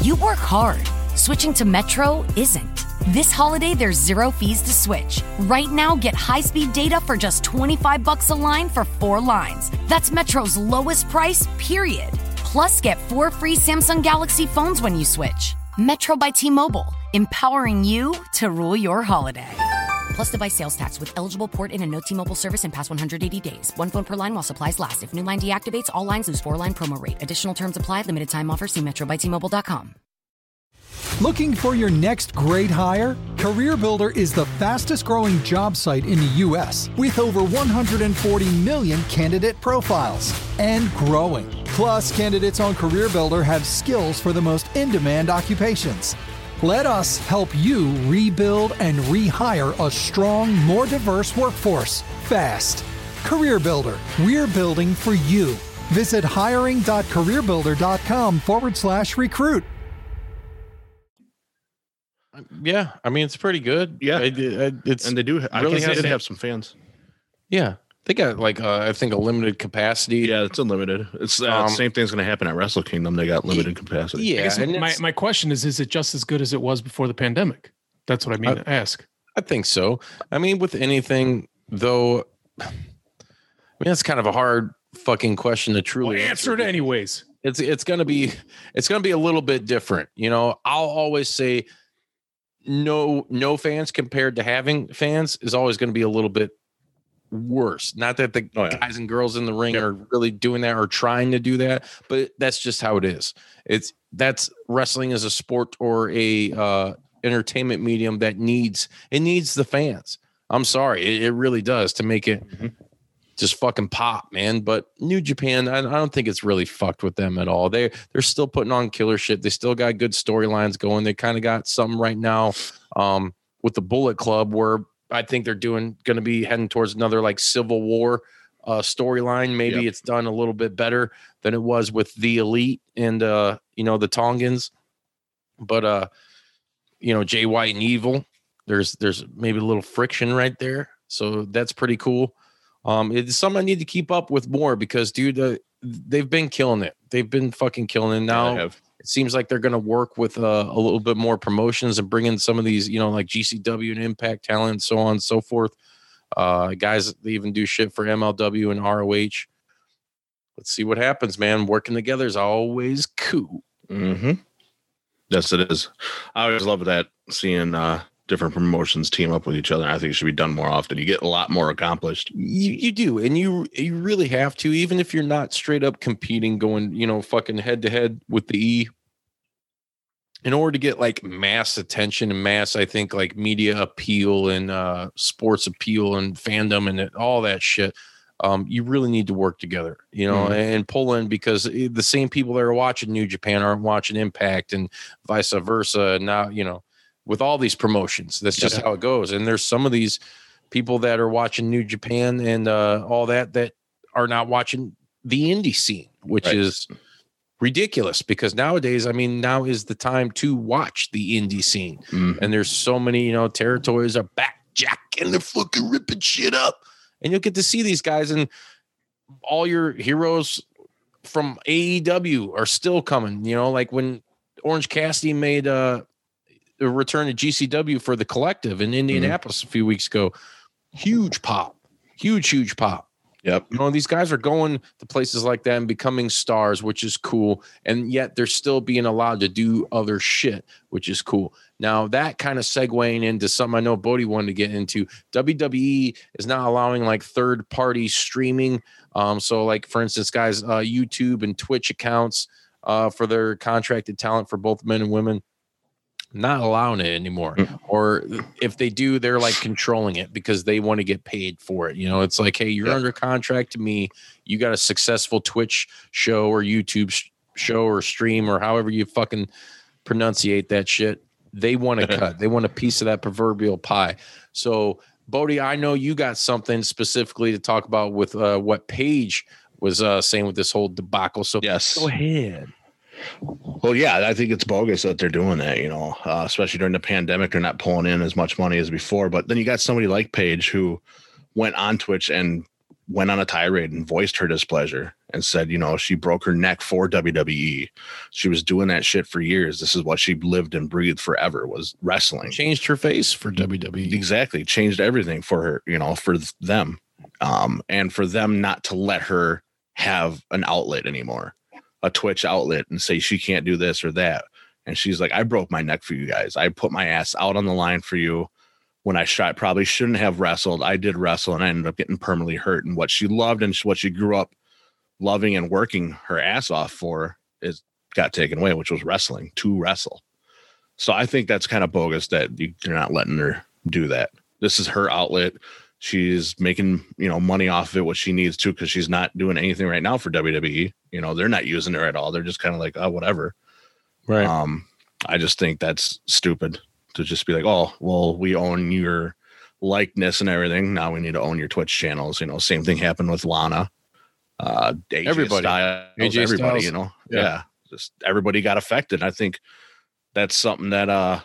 You work hard. Switching to Metro isn't. This holiday, there's zero fees to switch. Right now, get high-speed data for just $25 a line for 4 lines. That's Metro's lowest price, period. Plus, get 4 free Samsung Galaxy phones when you switch. Metro by T-Mobile, empowering you to rule your holiday. Plus device sales tax with eligible port in and no T-Mobile service in past 180 days. 1 phone per line while supplies last. If new line deactivates, all lines lose 4-line promo rate. Additional terms apply. Limited time offer. See metrobytmobile.com. Looking for your next great hire? CareerBuilder is the fastest growing job site in the U.S. with over 140 million candidate profiles and growing. Plus, candidates on CareerBuilder have skills for the most in-demand occupations. Let us help you rebuild and rehire a strong, more diverse workforce fast. CareerBuilder, we're building for you. Visit hiring.careerbuilder.com/recruit. Yeah, I mean, it's pretty good. Yeah, I think they have some fans. Yeah, they got I think a limited capacity. Yeah, it's unlimited. It's the same thing's going to happen at Wrestle Kingdom. They got limited capacity. Yeah, and my question is it just as good as it was before the pandemic? That's what I mean to ask. I think so. I mean, with anything though, that's kind of a hard fucking question to truly answer it anyways. It's going to be a little bit different. You know, I'll always say. No fans compared to having fans is always going to be a little bit worse. Not that the guys and girls in the ring are really doing that or trying to do that, but that's just how it is. That's wrestling as a sport or a entertainment medium that needs the fans. I'm sorry, it really does to make it just fucking pop, man. But New Japan, I don't think it's really fucked with them at all. They're still putting on killer shit. They still got good storylines going. They kind of got something right now with the Bullet Club, where I think they're going to be heading towards another like Civil War storyline. Maybe It's done a little bit better than it was with the Elite and the Tongans. But Jay White and Evil, there's maybe a little friction right there. So that's pretty cool. It's something I need to keep up with more because, dude, they've been killing it. They've been fucking killing it. Now it seems like they're going to work with a little bit more promotions and bring in some of these, like GCW and Impact talent and so on and so forth. Guys, they even do shit for MLW and ROH. Let's see what happens, man. Working together is always cool. Mm-hmm. Yes, it is. I always love that, seeing different promotions team up with each other. I think it should be done more often. You get a lot more accomplished. You do, and you really have to, even if you're not straight up competing, going, fucking head to head with the E. In order to get like mass attention and mass, I think like media appeal and sports appeal and fandom and all that shit, you really need to work together, and pull in, because the same people that are watching New Japan aren't watching Impact and vice versa. And now, with all these promotions, that's just how it goes. And there's some of these people that are watching New Japan and all that are not watching the indie scene, which is ridiculous, because nowadays, now is the time to watch the indie scene. Mm-hmm. And there's so many, territories are back, Jack, and they're fucking ripping shit up. And you'll get to see these guys, and all your heroes from AEW are still coming. Like when Orange Cassidy made a return to GCW for the Collective in Indianapolis a few weeks ago, huge pop. Yep. These guys are going to places like that and becoming stars, which is cool. And yet they're still being allowed to do other shit, which is cool. Now, that kind of segueing into something I know Bodie wanted to get into. WWE is now allowing like third party streaming. So like, for instance, guys, YouTube and Twitch accounts for their contracted talent for both men and women, not allowing it anymore. Or if they do, they're like controlling it because they want to get paid for it. It's like, hey, you're under contract to me. You got a successful Twitch show or YouTube show or stream or however you fucking pronunciate that shit. They want to cut. They want a piece of that proverbial pie. So, Bodie, I know you got something specifically to talk about with what Paige was saying with this whole debacle. So go ahead. Well, yeah, I think it's bogus that they're doing that, especially during the pandemic. They're not pulling in as much money as before. But then you got somebody like Paige, who went on Twitch and went on a tirade and voiced her displeasure and said, she broke her neck for WWE. She was doing that shit for years. This is what she lived and breathed forever, was wrestling. Changed her face for WWE. Exactly. Changed everything for her, for them. And for them not to let her have an outlet anymore, a Twitch outlet, and say she can't do this or that. And she's like, I broke my neck for you guys. I put my ass out on the line for you. When I shot, probably shouldn't have wrestled. I did wrestle, and I ended up getting permanently hurt. And what she loved and what she grew up loving and working her ass off for got taken away, which was wrestling, to wrestle. So I think that's kind of bogus that you're not letting her do that. This is her outlet. She's making, money off of it, what she needs to, because she's not doing anything right now for WWE. They're not using her at all. They're just kind of like, oh, whatever. Right. I just think that's stupid to just be like, oh, well, we own your likeness and everything. Now we need to own your Twitch channels. Same thing happened with Lana. AJ Styles. Just everybody got affected. I think that's something that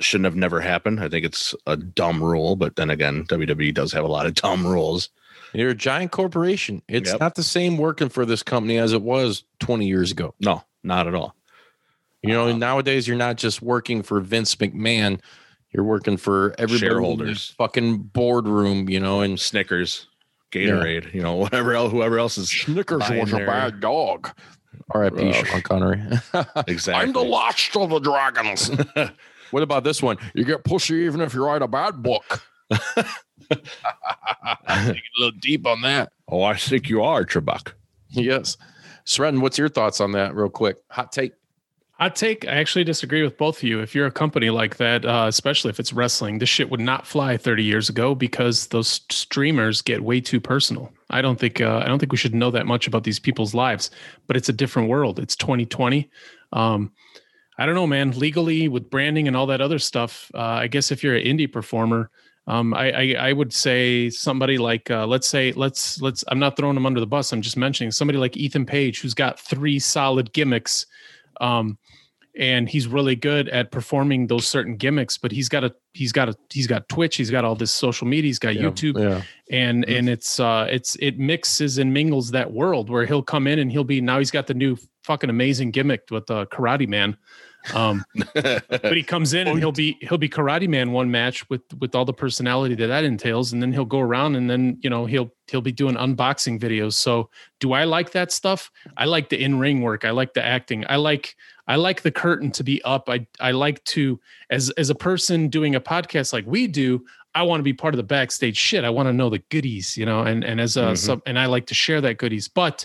shouldn't have never happened. I think it's a dumb rule, but then again, WWE does have a lot of dumb rules. You're a giant corporation. It's not the same working for this company as it was 20 years ago. No, not at all. Nowadays you're not just working for Vince McMahon. You're working for everybody, shareholders, in this fucking boardroom, and Snickers, Gatorade, whatever else, whoever else is. Snickers was a bad dog. R.I.P. Sean Connery. Exactly. I'm the last of the dragons. What about this one? You get pushy even if you write a bad book. A little deep on that. Oh, I think you are, Trebek. Yes. Sretton, what's your thoughts on that real quick? Hot take. I actually disagree with both of you. If you're a company like that, especially if it's wrestling, this shit would not fly 30 years ago because those streamers get way too personal. I don't think we should know that much about these people's lives, but it's a different world. It's 2020. I don't know, man, legally with branding and all that other stuff. I guess if you're an indie performer, I would say somebody like, let's I'm not throwing them under the bus. I'm just mentioning somebody like Ethan Page, who's got 3 solid gimmicks. And he's really good at performing those certain gimmicks, but he's got Twitch. He's got all this social media. He's got YouTube and it mixes and mingles that world where he'll come in and now he's got the new fucking amazing gimmick with the Karate Man. But he comes in and he'll be Karate Man one match with all the personality that entails. And then he'll go around and then, he'll be doing unboxing videos. So do I like that stuff? I like the in-ring work. I like the acting. I like the curtain to be up. I like to, as a person doing a podcast like we do, I want to be part of the backstage shit. I want to know the goodies, and as a sub, and I like to share that goodies, but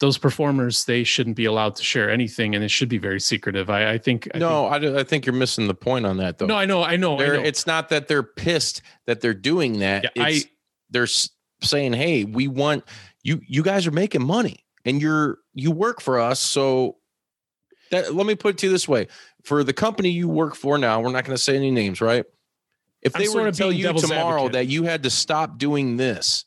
those performers, they shouldn't be allowed to share anything, and it should be very secretive. I think you're missing the point on that, though. No, I know. It's not that they're pissed that they're doing that. Yeah, they're saying, "Hey, we want you. You guys are making money, and you work for us. So that, let me put it to you this way: for the company you work for now, we're not going to say any names, right? If they were to tell you tomorrow that you had to stop doing this,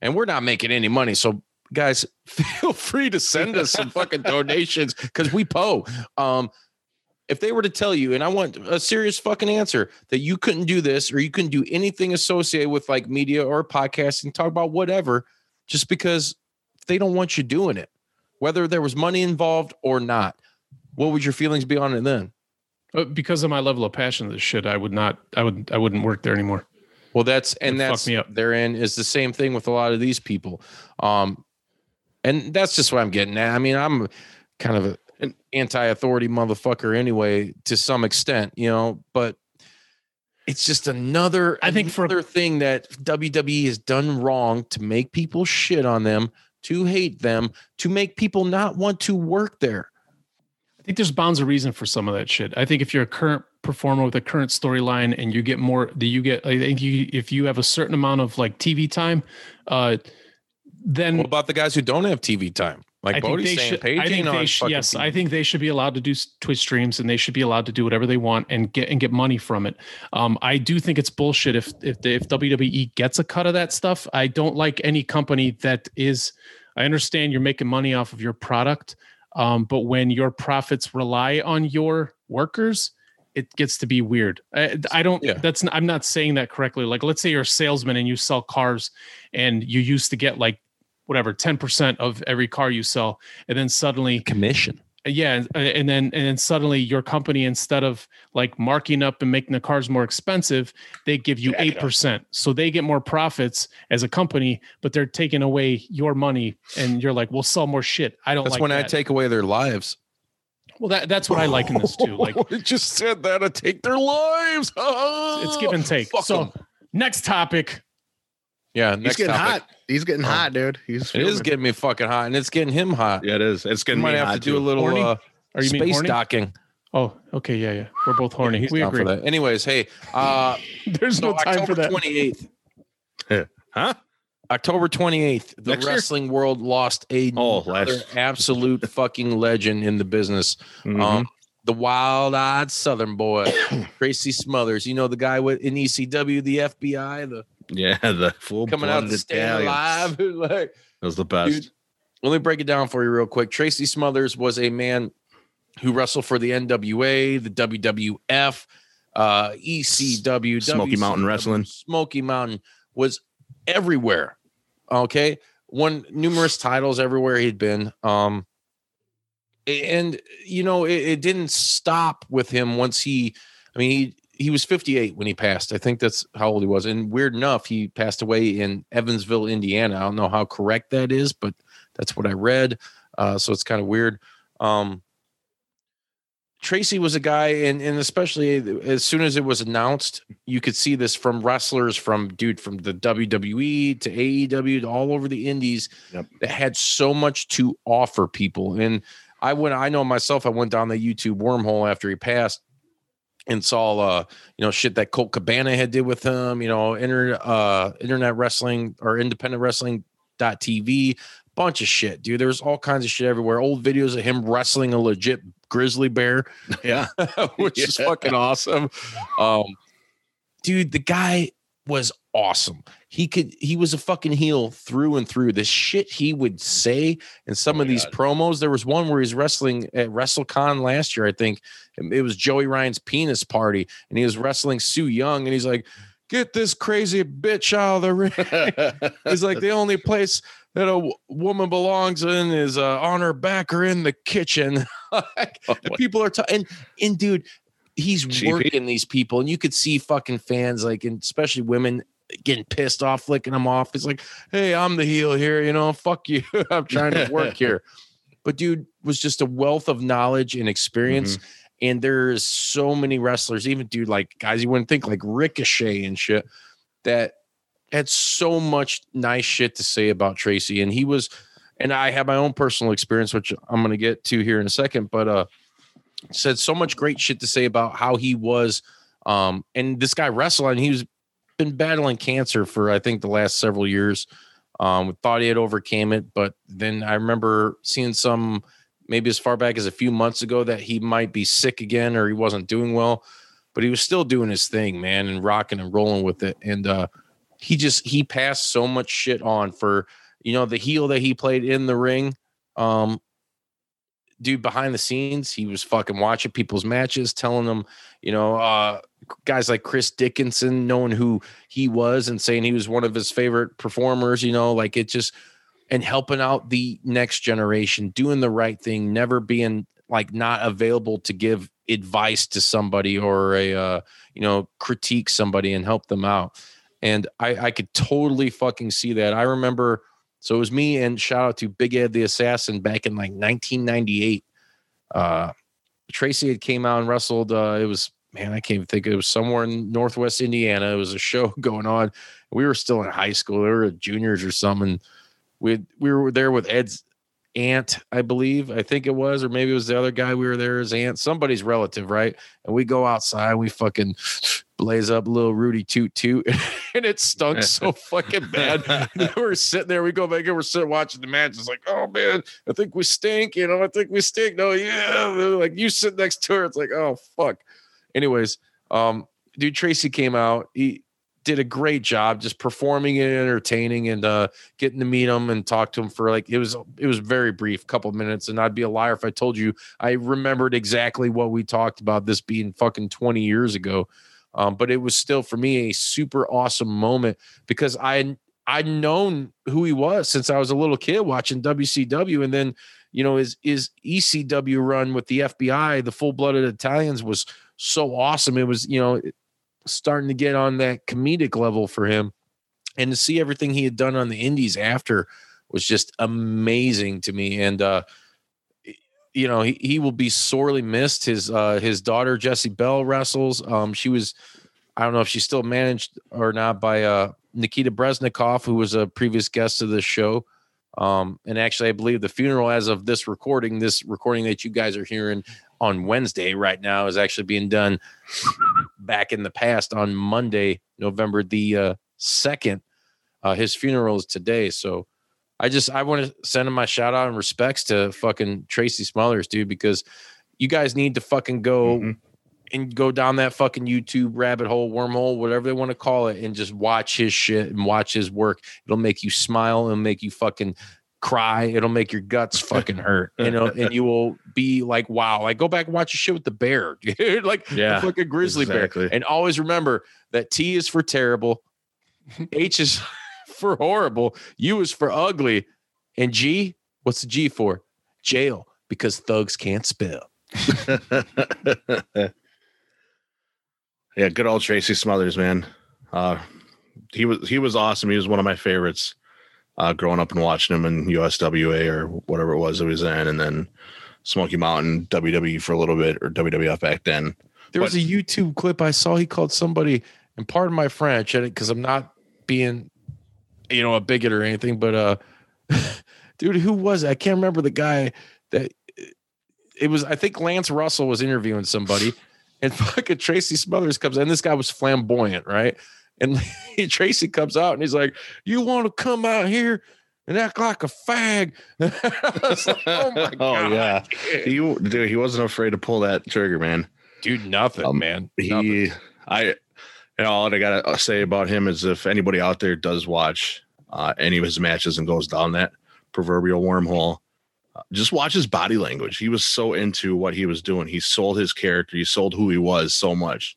and we're not making any money, so." Guys, feel free to send us some fucking donations because we po. If they were to tell you, and I want a serious fucking answer, that you couldn't do this or you couldn't do anything associated with like media or podcasting, talk about whatever, just because they don't want you doing it, whether there was money involved or not, what would your feelings be on it then? Because of my level of passion of this shit, I wouldn't work there anymore. Well, that's fuck me up. Therein is the same thing with a lot of these people. And that's just what I'm getting at. I mean, I'm kind of an anti-authority motherfucker anyway, to some extent, but it's just another thing that WWE has done wrong to make people shit on them, to hate them, to make people not want to work there. I think there's bounds of reason for some of that shit. I think if you're a current performer with a current storyline and you get more, if you have a certain amount of like TV time, then what about the guys who don't have TV time? Like Bodhi's saying, I think they should be allowed to do Twitch streams and they should be allowed to do whatever they want and get money from it. I do think it's bullshit if WWE gets a cut of that stuff. I don't like any company that is. I understand you're making money off of your product, but when your profits rely on your workers, it gets to be weird. I'm not saying that correctly. Like, let's say you're a salesman and you sell cars and you used to get like whatever, 10% of every car you sell. And then suddenly commission. Yeah. And then suddenly your company, instead of like marking up and making the cars more expensive, they give you 8%. So they get more profits as a company, but they're taking away your money and you're like, we'll sell more shit. I take away their lives. Well, that's what I liken this to. Like, it just said that I take their lives. Oh, it's give and take. So, em. Next topic. Yeah, next he's getting topic. Hot. He's getting hot, dude. It is getting me fucking hot, and it's getting him hot. Yeah, it is. It's getting. We might have to do a little space docking. Oh, okay, yeah. We're both horny. Yeah, we agree. For that. Anyways, hey, there's no time October for that. 28th. Huh? October 28th, the next wrestling year? World lost another absolute fucking legend in the business. Mm-hmm. The wild-eyed Southern boy, Tracy Smothers. The guy in ECW, the FBI, the full coming out to stay alive. Like, that was the best. Dude, let me break it down for you real quick. Tracy Smothers was a man who wrestled for the NWA, the WWF, ECW, Smoky Mountain Wrestling. Smoky Mountain was everywhere. Okay, won numerous titles everywhere he'd been, and it didn't stop with him. Once he was 58 when he passed. I think that's how old he was. And weird enough, he passed away in Evansville, Indiana. I don't know how correct that is, but that's what I read. So it's kind of weird. Tracy was a guy, and especially as soon as it was announced, you could see this from wrestlers from the WWE to AEW to all over the indies that had so much to offer people. And I know myself, I went down the YouTube wormhole after he passed and saw, shit that Colt Cabana had did with him, internet wrestling or independent wrestling.tv, bunch of shit, dude. There's all kinds of shit everywhere. Old videos of him wrestling a legit grizzly bear. Yeah. Which is fucking awesome. Dude, the guy was awesome. He was a fucking heel through and through. The shit he would say in some of these promos. There was one where he's wrestling at WrestleCon last year, I think. It was Joey Ryan's penis party, and he was wrestling Sue Young, and he's like, "Get this crazy bitch out of the ring." He's like, "The only place that a woman belongs in is on her back or in the kitchen." People are and dude, he's GP. Working these people, and you could see fucking fans, like, and especially women, getting pissed off, flicking them off. It's like, "Hey, I'm the heel here, fuck you. I'm trying to work here." But dude was just a wealth of knowledge and experience. Mm-hmm. And there's so many wrestlers, even dude, like guys you wouldn't think, like Ricochet and shit, that had so much nice shit to say about Tracy. And he was, and I have my own personal experience, which I'm going to get to here in a second, but said so much great shit to say about how he was. And this guy wrestled, and he's been battling cancer for, I think, the last several years. Thought he had overcame it, but then I remember seeing some, maybe as far back as a few months ago, that he might be sick again, or he wasn't doing well, but he was still doing his thing, man, and rocking and rolling with it. And he passed so much shit on for, the heel that he played in the ring. Dude, behind the scenes, he was fucking watching people's matches, telling them, guys like Chris Dickinson, knowing who he was and saying he was one of his favorite performers, and helping out the next generation, doing the right thing, never being like not available to give advice to somebody or critique somebody and help them out. And I could totally fucking see that. I remember. So it was me and shout out to Big Ed the Assassin back in like 1998. Tracy had came out and wrestled. I can't even think. It was somewhere in Northwest Indiana. It was a show going on. We were still in high school. We were juniors or something. We were there with Ed's aunt, I believe. I think it was, or maybe it was the other guy. We were there, his aunt, somebody's relative, right? And we go outside. We fucking blaze up a little Rudy Toot Toot, and it stunk so fucking bad. We were sitting there. We go back and we're sitting watching the match. It's like, "Oh man, I think we stink. I think we stink." No, yeah. Like, you sit next to her. It's like, "Oh fuck." Anyways, dude, Tracy came out. He did a great job just performing and entertaining, and getting to meet him and talk to him for it was very brief, couple minutes. And I'd be a liar if I told you I remembered exactly what we talked about, this being fucking 20 years ago. But it was still, for me, a super awesome moment, because I'd known who he was since I was a little kid watching WCW. And then, his ECW run with the FBI, the Full-Blooded Italians, was so awesome. It was, starting to get on that comedic level for him, and to see everything he had done on the indies after was just amazing to me. And, he will be sorely missed. His daughter, Jessie Bell, wrestles. She was, I don't know if she's still managed or not by Nikita Breznikov, who was a previous guest of this show. And actually, I believe the funeral, as of this recording that you guys are hearing on Wednesday right now, is actually being done back in the past on Monday, November the 2nd. His funeral is today. So I want to send him my shout out and respects to fucking Tracy Smothers, dude, because you guys need to fucking go and go down that fucking YouTube rabbit hole, wormhole, whatever they want to call it, and just watch his shit and watch his work. It'll make you smile. It'll make you fucking cry. It'll make your guts fucking hurt, and you will be like, wow. Like, go back and watch your shit with the bear, dude. Like, the fucking grizzly bear. And always remember that T is for terrible. H is for horrible, U is for ugly, and G, what's the G for? Jail, because thugs can't spell. Yeah, good old Tracy Smothers, man. He was awesome. He was one of my favorites growing up and watching him in USWA or whatever it was that he was in, and then Smoky Mountain, WWE for a little bit, or WWF back then. There was a YouTube clip I saw. He called somebody, and pardon my French, because I'm not being a bigot or anything, but dude, who was it? I can't remember the guy that it was, I think Lance Russell was interviewing somebody and fucking Tracy Smothers comes in. This guy was flamboyant, right? And Tracy comes out and he's like, you want to come out here and act like a fag? I was like, oh my God. Oh, yeah. Dude, he wasn't afraid to pull that trigger, man. Dude, nothing, man. And all I got to say about him is if anybody out there does watch any of his matches and goes down that proverbial wormhole, just watch his body language. He was so into what he was doing. He sold his character. He sold who he was so much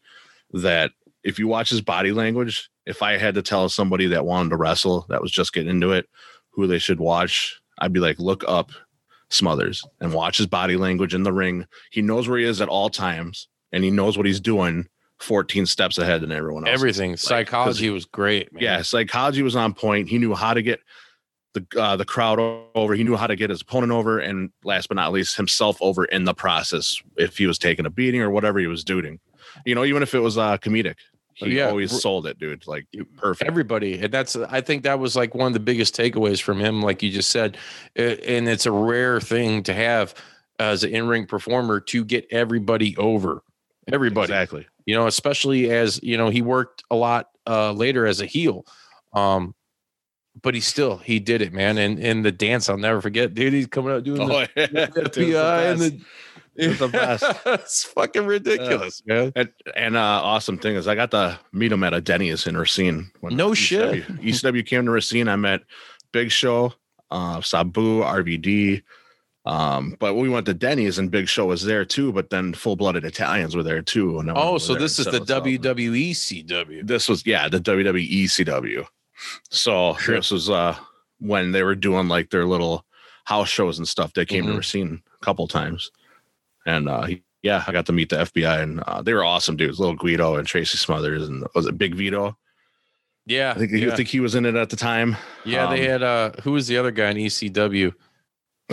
that if you watch his body language, if I had to tell somebody that wanted to wrestle, that was just getting into it, who they should watch, I'd be like, look up Smothers and watch his body language in the ring. He knows where he is at all times and he knows what he's doing 14 steps ahead than everyone else. Everything. Like, psychology was great, man. Yeah, psychology was on point. He knew how to get the crowd over. He knew how to get his opponent over, and last but not least, himself over in the process. If he was taking a beating or whatever he was doing, you know, even if it was comedic, he always sold it, dude. Like perfect. Everybody, and that's, I think that was like one of the biggest takeaways from him, like you just said. And it's a rare thing to have as an in-ring performer to get everybody over. Everybody, exactly. You know, especially as you know, he worked a lot later as a heel. But he did it, man. And the dance, I'll never forget, dude. He's coming out doing the FBI and the best. It's fucking ridiculous, man. And awesome thing is I got to meet him at a Denny's in Racine. ECW came to Racine. I met Big Show, Sabu, RVD. But we went to Denny's and Big Show was there too, but then full-blooded Italians were there too. And so this is the WWECW. This was, the WWECW. So this was when they were doing like their little house shows and stuff. They came to Racine a couple times, and I got to meet the FBI, and they were awesome dudes. Little Guido and Tracy Smothers, and was it Big Vito? Yeah, I think he was in it at the time. Yeah, they had who was the other guy in ECW?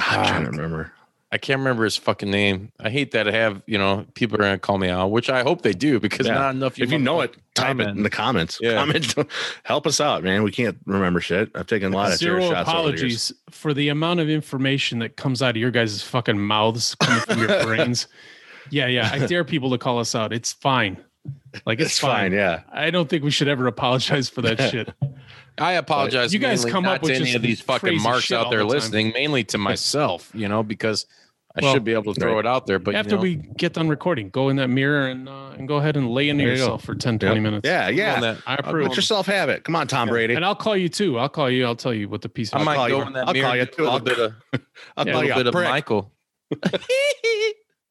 I'm trying to remember. I can't remember his fucking name. I hate that I have, people are going to call me out, which I hope they do, because not enough. If you know it, type it in the comments. Yeah. Comment. Help us out, man. We can't remember shit. I've taken a lot of zero apologies for the amount of information that comes out of your guys' fucking mouths, coming from your brains. Yeah. I dare people to call us out. It's fine. Like, it's fine. Yeah. I don't think we should ever apologize for that shit. I apologize. But you guys come up with any of these fucking marks out there listening, mainly to myself, because I should be able to throw it out there. But after we get done recording, go in that mirrmirror and go ahead and lay into yourself for 10, 20 minutes. Yeah. I approve. Let yourself have it. Come on, Tom Brady. And I'll call you too. I'll call you. I'll tell you what the piece of. I might go in that mirror. I'll call you a little bit of Michael.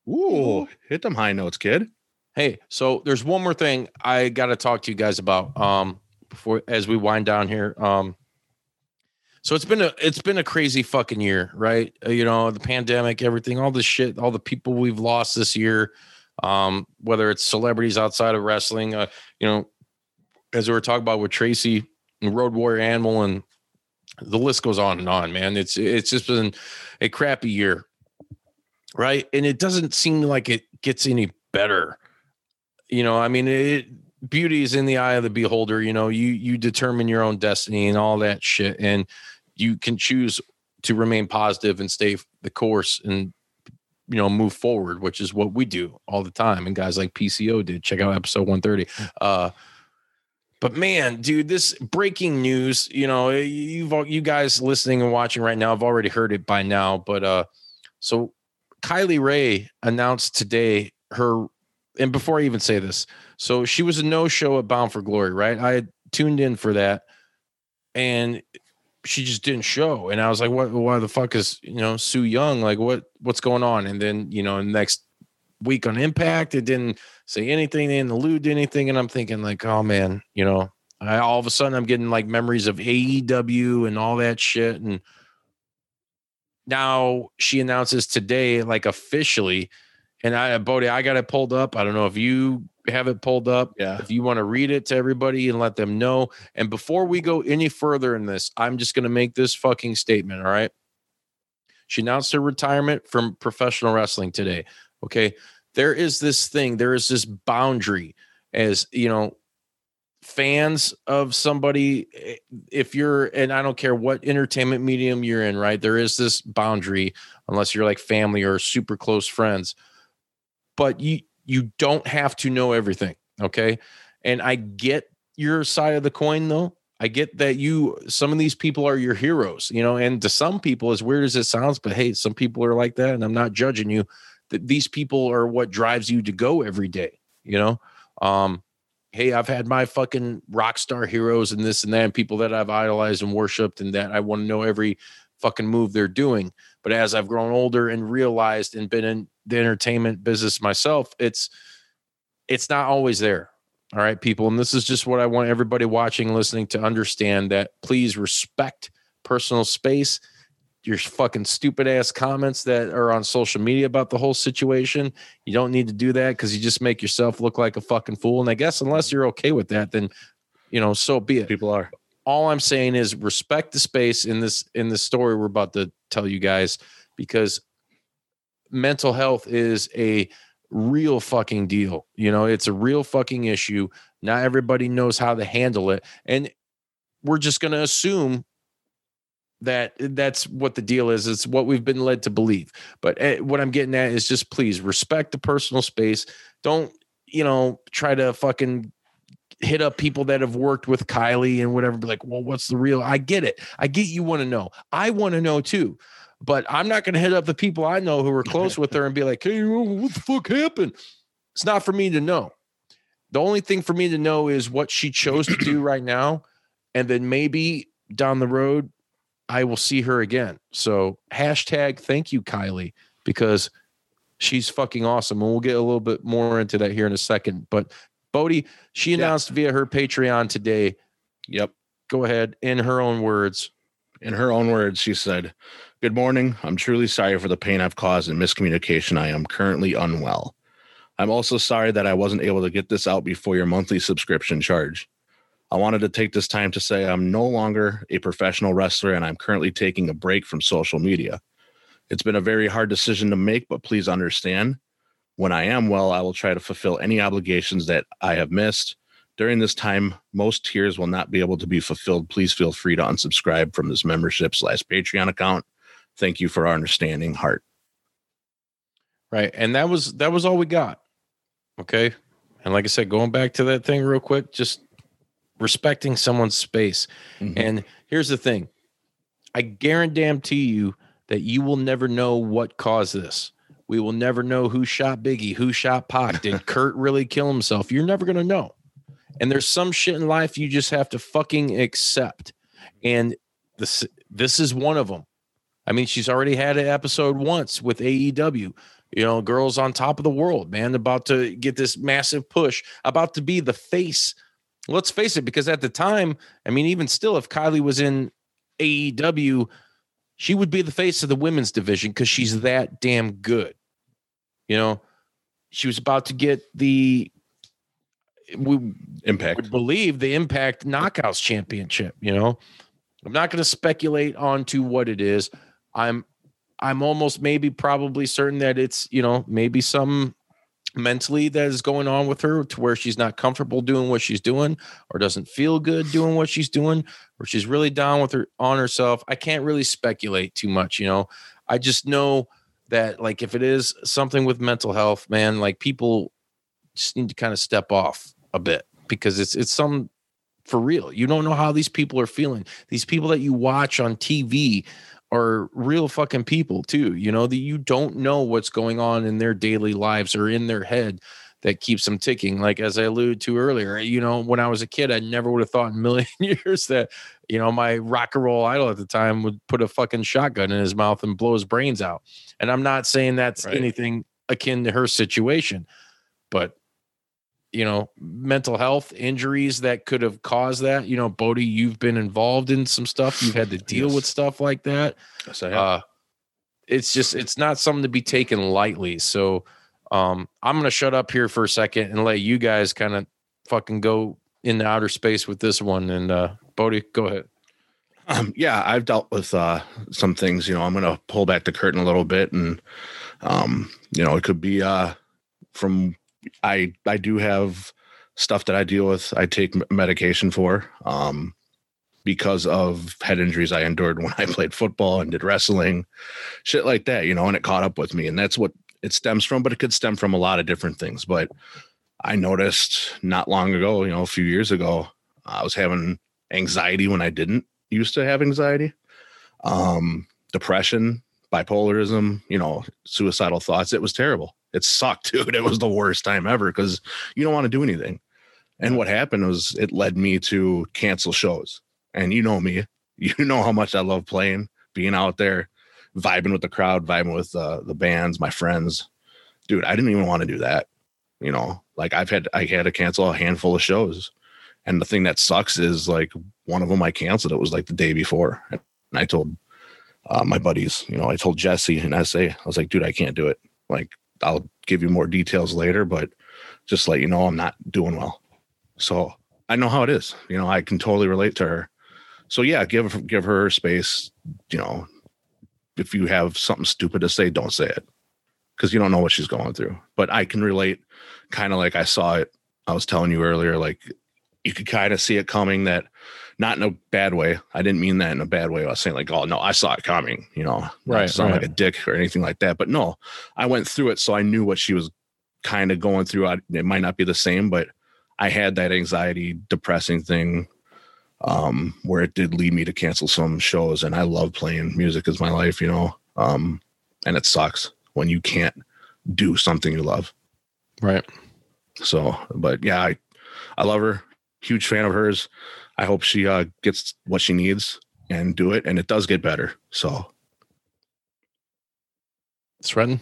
Ooh, hit them high notes, kid. Hey, so there's one more thing I got to talk to you guys about. Before, as we wind down here, so it's been a crazy fucking year, right? The pandemic, everything, all this shit, all the people we've lost this year, whether it's celebrities outside of wrestling, as we were talking about with Tracy and Road Warrior Animal, and the list goes on and on, man. It's just been a crappy year, right? And it doesn't seem like it gets any better. Beauty is in the eye of the beholder. You determine your own destiny and all that shit, and you can choose to remain positive and stay the course and, move forward, which is what we do all the time. And guys like PCO did. Check out episode 130. But man, dude, this breaking news, you guys listening and watching right now have already heard it by now. But so Kylie Rae announced today her. And before I even say this, so she was a no-show at Bound for Glory, right? I had tuned in for that, and she just didn't show. And I was like, "What? Why the fuck is Sue Young? Like, what's going on?" And then next week on Impact, it didn't say anything. They didn't allude to anything. And I'm thinking like, "Oh man, all of a sudden I'm getting like memories of AEW and all that shit." And now she announces today, like officially. And Bodie, I got it pulled up. I don't know if you have it pulled up. Yeah. If you want to read it to everybody and let them know. And before we go any further in this, I'm just going to make this fucking statement. All right. She announced her retirement from professional wrestling today. Okay. There is this boundary, as fans of somebody, if you're, and I don't care what entertainment medium you're in, right? There is this boundary, unless you're like family or super close friends, but you don't have to know everything. Okay. And I get your side of the coin though. I get that some of these people are your heroes, you know, and to some people, as weird as it sounds, but hey, some people are like that, and I'm not judging you, that these people are what drives you to go every day, you know? Hey, I've had my fucking rock star heroes and this and that, and people that I've idolized and worshiped, and that I want to know every fucking move they're doing. But as I've grown older and realized and been in the entertainment business myself, it's not always there. All right, people. And this is just what I want everybody watching, listening to understand, that please respect personal space, your fucking stupid ass comments that are on social media about the whole situation. You don't need to do that, because you just make yourself look like a fucking fool. And I guess unless you're okay with that, then, you know, so be it. People are. All I'm saying is respect the space in this story we're about to tell you guys, because mental health is a real fucking deal. You know, it's a real fucking issue. Not everybody knows how to handle it. And we're just going to assume that that's what the deal is. It's what we've been led to believe. But what I'm getting at is just please respect the personal space. Don't, you know, try to fucking hit up people that have worked with Kylie and whatever. Be like, well, what's the real? I get it. I get you want to know. I want to know too. But I'm not going to hit up the people I know who are close with her and be like, hey, what the fuck happened? It's not for me to know. The only thing for me to know is what she chose to do right now. And then maybe down the road, I will see her again. So hashtag thank you, Kylie, because she's fucking awesome. And we'll get a little bit more into that here in a second. But Bodhi, she announced via her Patreon today. Yep. Go ahead. In her own words. In her own words, she said, "Good morning. I'm truly sorry for the pain I've caused and miscommunication. I am currently unwell. I'm also sorry that I wasn't able to get this out before your monthly subscription charge. I wanted to take this time to say I'm no longer a professional wrestler, and I'm currently taking a break from social media. It's been a very hard decision to make, but please understand, when I am well, I will try to fulfill any obligations that I have missed. During this time, most tiers will not be able to be fulfilled. Please feel free to unsubscribe from this membership/Patreon account. Thank you for our understanding, heart." Right. And that was all we got. Okay. And like I said, going back to that thing real quick, just respecting someone's space. Mm-hmm. And here's the thing. I guarantee you that you will never know what caused this. We will never know who shot Biggie, who shot Pac. Did Kurt really kill himself? You're never going to know. And there's some shit in life you just have to fucking accept. And this is one of them. I mean, she's already had an episode once with AEW. You know, girls on top of the world, man, about to get this massive push, about to be the face. Let's face it, because at the time, I mean, even still, if Kylie was in AEW, she would be the face of the women's division because she's that damn good. You know, she was about to get the Impact Knockouts Championship. You know, I'm not going to speculate on to what it is. I'm almost maybe probably certain that it's, you know, maybe some mentally that is going on with her to where she's not comfortable doing what she's doing, or doesn't feel good doing what she's doing, or she's really down with her on herself. I can't really speculate too much, you know. I just know that, like, if it is something with mental health, man, like, people just need to kind of step off a bit, because it's some for real. You don't know how these people are feeling. These people that you watch on TV are real fucking people too, you know, that you don't know what's going on in their daily lives or in their head that keeps them ticking. Like, as I alluded to earlier, you know, when I was a kid, I never would have thought in a million years that, you know, my rock and roll idol at the time would put a fucking shotgun in his mouth and blow his brains out. And I'm not saying that's anything akin to her situation, but, you know, mental health injuries that could have caused that. You know, Bodhi, you've been involved in some stuff. You've had to deal with stuff like that. Yes, I have. It's just, it's not something to be taken lightly. So I'm going to shut up here for a second and let you guys kind of fucking go into outer space with this one. And Bodhi, go ahead. Yeah, I've dealt with some things, you know. I'm going to pull back the curtain a little bit, and you know, it could be from I do have stuff that I deal with, I take medication for because of head injuries I endured when I played football and did wrestling, shit like that, you know, and it caught up with me. And that's what it stems from, but it could stem from a lot of different things. But I noticed not long ago, you know, a few years ago, I was having anxiety when I didn't used to have anxiety, depression, bipolarism, you know, suicidal thoughts. It was terrible. It sucked, dude. It was the worst time ever because you don't want to do anything. And what happened was it led me to cancel shows. And you know me, you know how much I love playing, being out there, vibing with the crowd, vibing with the bands, my friends. Dude, I didn't even want to do that. You know, like I had to cancel a handful of shows. And the thing that sucks is like one of them I canceled. It was like the day before. And I told my buddies, you know, I told Jesse and I was like, dude, I can't do it. Like, I'll give you more details later, but just let you know, I'm not doing well. So I know how it is. You know, I can totally relate to her. So yeah, give her space. You know, if you have something stupid to say, don't say it because you don't know what she's going through. But I can relate, kind of like I saw it. I was telling you earlier, like you could kind of see it coming, that not in a bad way. I didn't mean that in a bad way. I was saying like, oh no, I saw it coming, you know, right. It's not like a dick or anything like that, but no, I went through it. So I knew what she was kind of going through. It might not be the same, but I had that anxiety, depressing thing where it did lead me to cancel some shows. And I love playing music as my life, you know, and it sucks when you can't do something you love. Right. So, but yeah, I love her. Huge fan of hers. I hope she gets what she needs and do it. And it does get better. So. Sretton?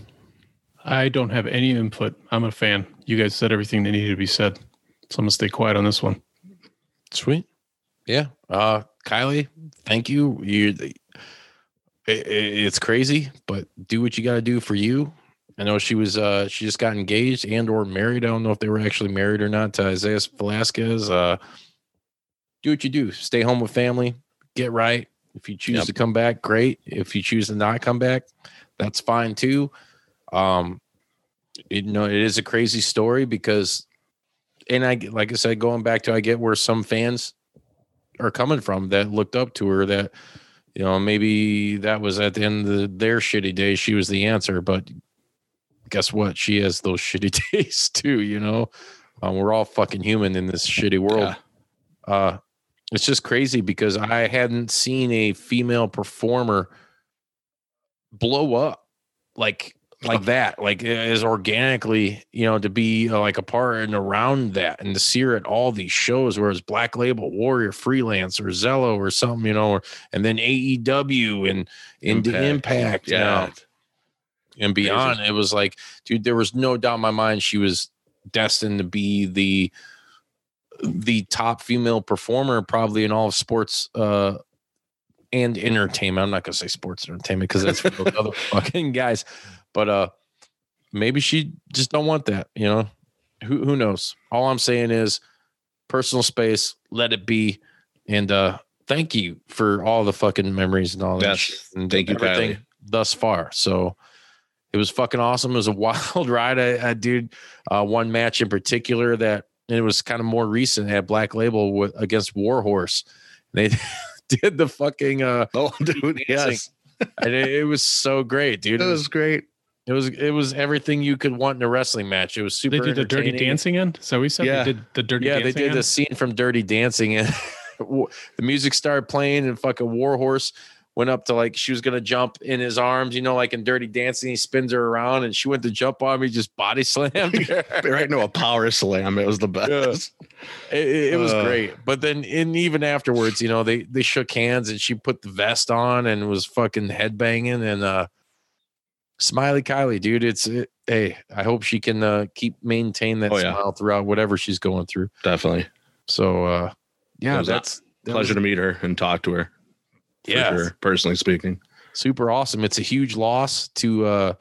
I don't have any input. I'm a fan. You guys said everything that needed to be said. So I'm going to stay quiet on this one. Sweet. Yeah. Kylie, thank you. It's crazy, but do what you got to do for you. I know she was, she just got engaged and or married. I don't know if they were actually married or not, to Isaiah Velasquez. Do what you do. Stay home with family. Get right. If you choose to come back, great. If you choose to not come back, that's fine too. You know, it is a crazy story because, and I, like I said, going back to, I get where some fans are coming from that looked up to her, that, you know, maybe that was at the end of their shitty day. She was the answer, but guess what? She has those shitty days too, you know. We're all fucking human in this shitty world. Yeah. It's just crazy because I hadn't seen a female performer blow up like that, like as organically, you know, to be like a part and around that, and to see her at all these shows, where it's Black Label, Warrior, Freelance, or Zello or something, you know, and then AEW and into Impact, yeah. You know? And beyond, it was like, dude, there was no doubt in my mind she was destined to be the top female performer probably in all of sports and entertainment. I'm not going to say sports and entertainment because that's for those other fucking guys. But maybe she just don't want that, you know? Who knows? All I'm saying is personal space, let it be, and thank you for all the fucking memories and all that shit and thank everything you, thus far. So... it was fucking awesome. It was a wild ride. I did one match in particular that, and it was kind of more recent, at Black Label against Warhorse. They did the fucking oh, dude, yes. And it was so great, dude. It was great. It was everything you could want in a wrestling match. It was super. They did the Dirty Dancing end. So we said they did the Dirty Dancing. Yeah, they did the scene from Dirty Dancing, and the music started playing, and fucking Warhorse went up to, like, she was going to jump in his arms, you know, like in Dirty Dancing, he spins her around, and she went to jump on me, just body slammed her. Right, no, a power slam. It was the best. Yeah. It was great. But then even afterwards, you know, they shook hands, and she put the vest on and was fucking headbanging, and Smiley Kylie, dude, hey, I hope she can maintain that smile throughout whatever she's going through. Definitely. So, yeah, that's a pleasure to meet her and talk to her. Yeah, sure, personally speaking, super awesome. It's a huge loss to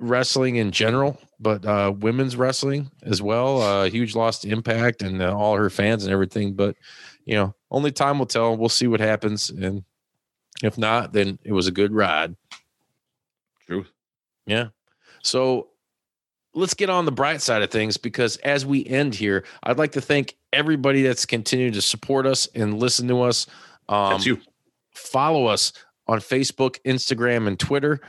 wrestling in general, but women's wrestling as well. Huge loss to Impact and all her fans and everything. But, you know, only time will tell. We'll see what happens. And if not, then it was a good ride. True. Yeah. So let's get on the bright side of things, because as we end here, I'd like to thank everybody that's continued to support us and listen to us. That's you. Follow us on Facebook, Instagram, and Twitter.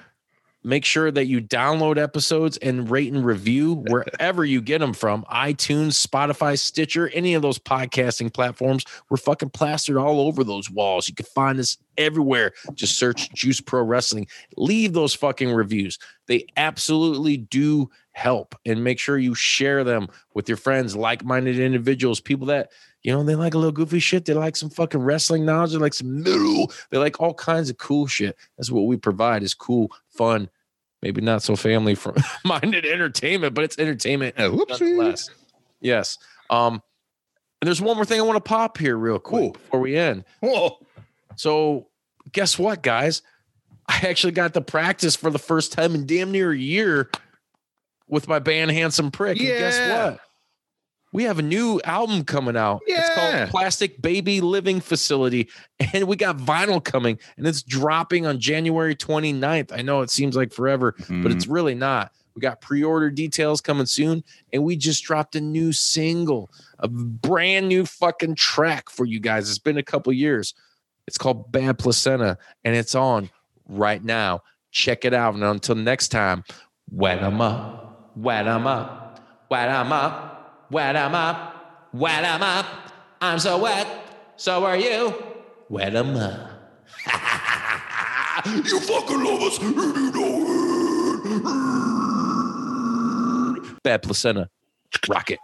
Make sure that you download episodes and rate and review wherever you get them from. iTunes, Spotify, Stitcher, any of those podcasting platforms. We're fucking plastered all over those walls. You can find us everywhere. Just search Juice Pro Wrestling. Leave those fucking reviews. They absolutely do help. And make sure you share them with your friends, like-minded individuals, people that, you know, they like a little goofy shit. They like some fucking wrestling knowledge. They like some middle. They like all kinds of cool shit. That's what we provide, is cool, fun, maybe not so family-minded entertainment, but it's entertainment nonetheless. Yes. And there's one more thing I want to pop here real quick before we end. Whoa. So guess what, guys? I actually got to practice for the first time in damn near a year with my band Handsome Prick. Yeah. And guess what? We have a new album coming out. Yeah. It's called Plastic Baby Living Facility. And we got vinyl coming, and it's dropping on January 29th. I know it seems like forever, but it's really not. We got pre-order details coming soon. And we just dropped a new single, a brand new fucking track for you guys. It's been a couple years. It's called Bad Placenta, and it's on right now. Check it out. And until next time, wet 'em up, wet 'em up, wet 'em up. Wet 'em up, wet 'em up. I'm so wet, so are you. Wet 'em up. You fucking love us, and you know it. Bad Placenta. Rock it.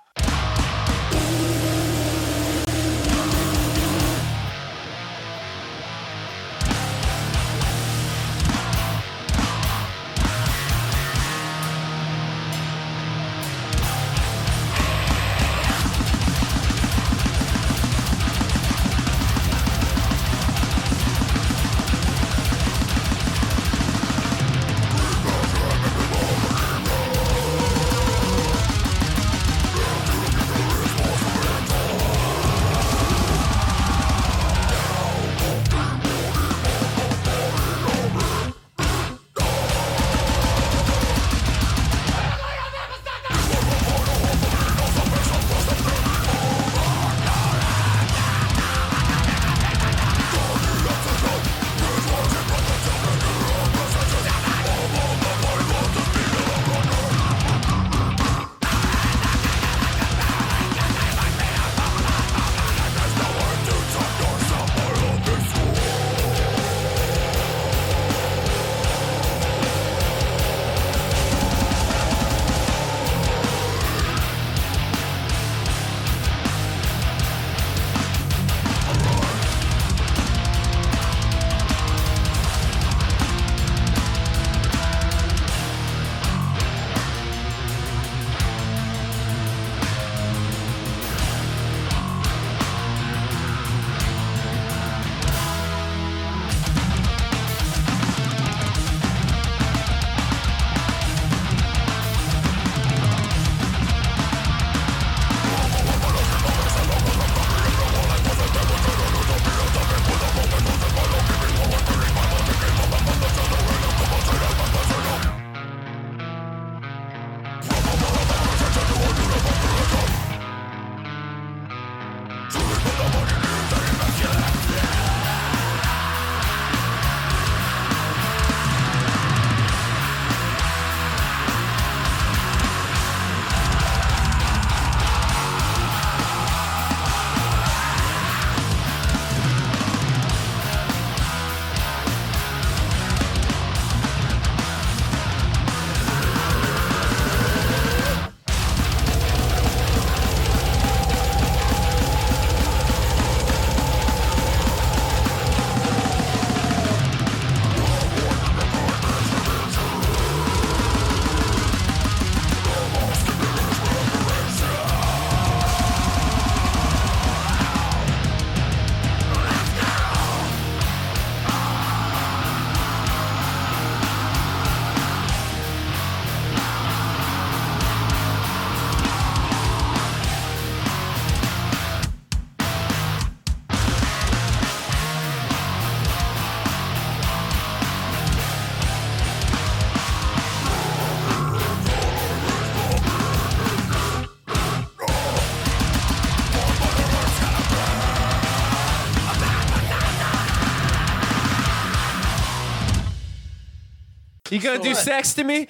You gonna do sex to me?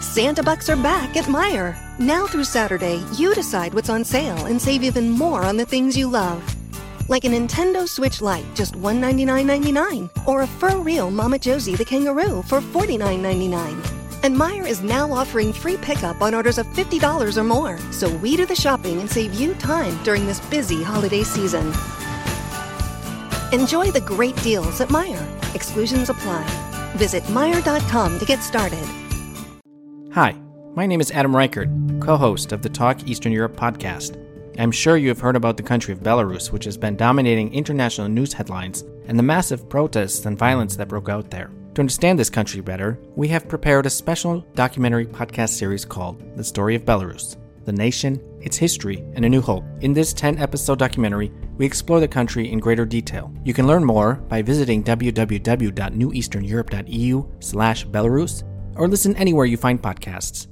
Santa Bucks are back at Meijer. Now through Saturday, you decide what's on sale and save even more on the things you love. Like a Nintendo Switch Lite, just $199.99. Or a fur real Mama Josie the Kangaroo for $49.99. And Meijer is now offering free pickup on orders of $50 or more. So we do the shopping and save you time during this busy holiday season. Enjoy the great deals at Meijer. Exclusions apply. Visit Meijer.com to get started. Hi, my name is Adam Reichert, co-host of the Talk Eastern Europe podcast. I'm sure you have heard about the country of Belarus, which has been dominating international news headlines and the massive protests and violence that broke out there. To understand this country better, we have prepared a special documentary podcast series called The Story of Belarus, The Nation, Its History, and A New Hope. In this 10-episode documentary, we explore the country in greater detail. You can learn more by visiting www.neweasterneurope.eu/Belarus or listen anywhere you find podcasts.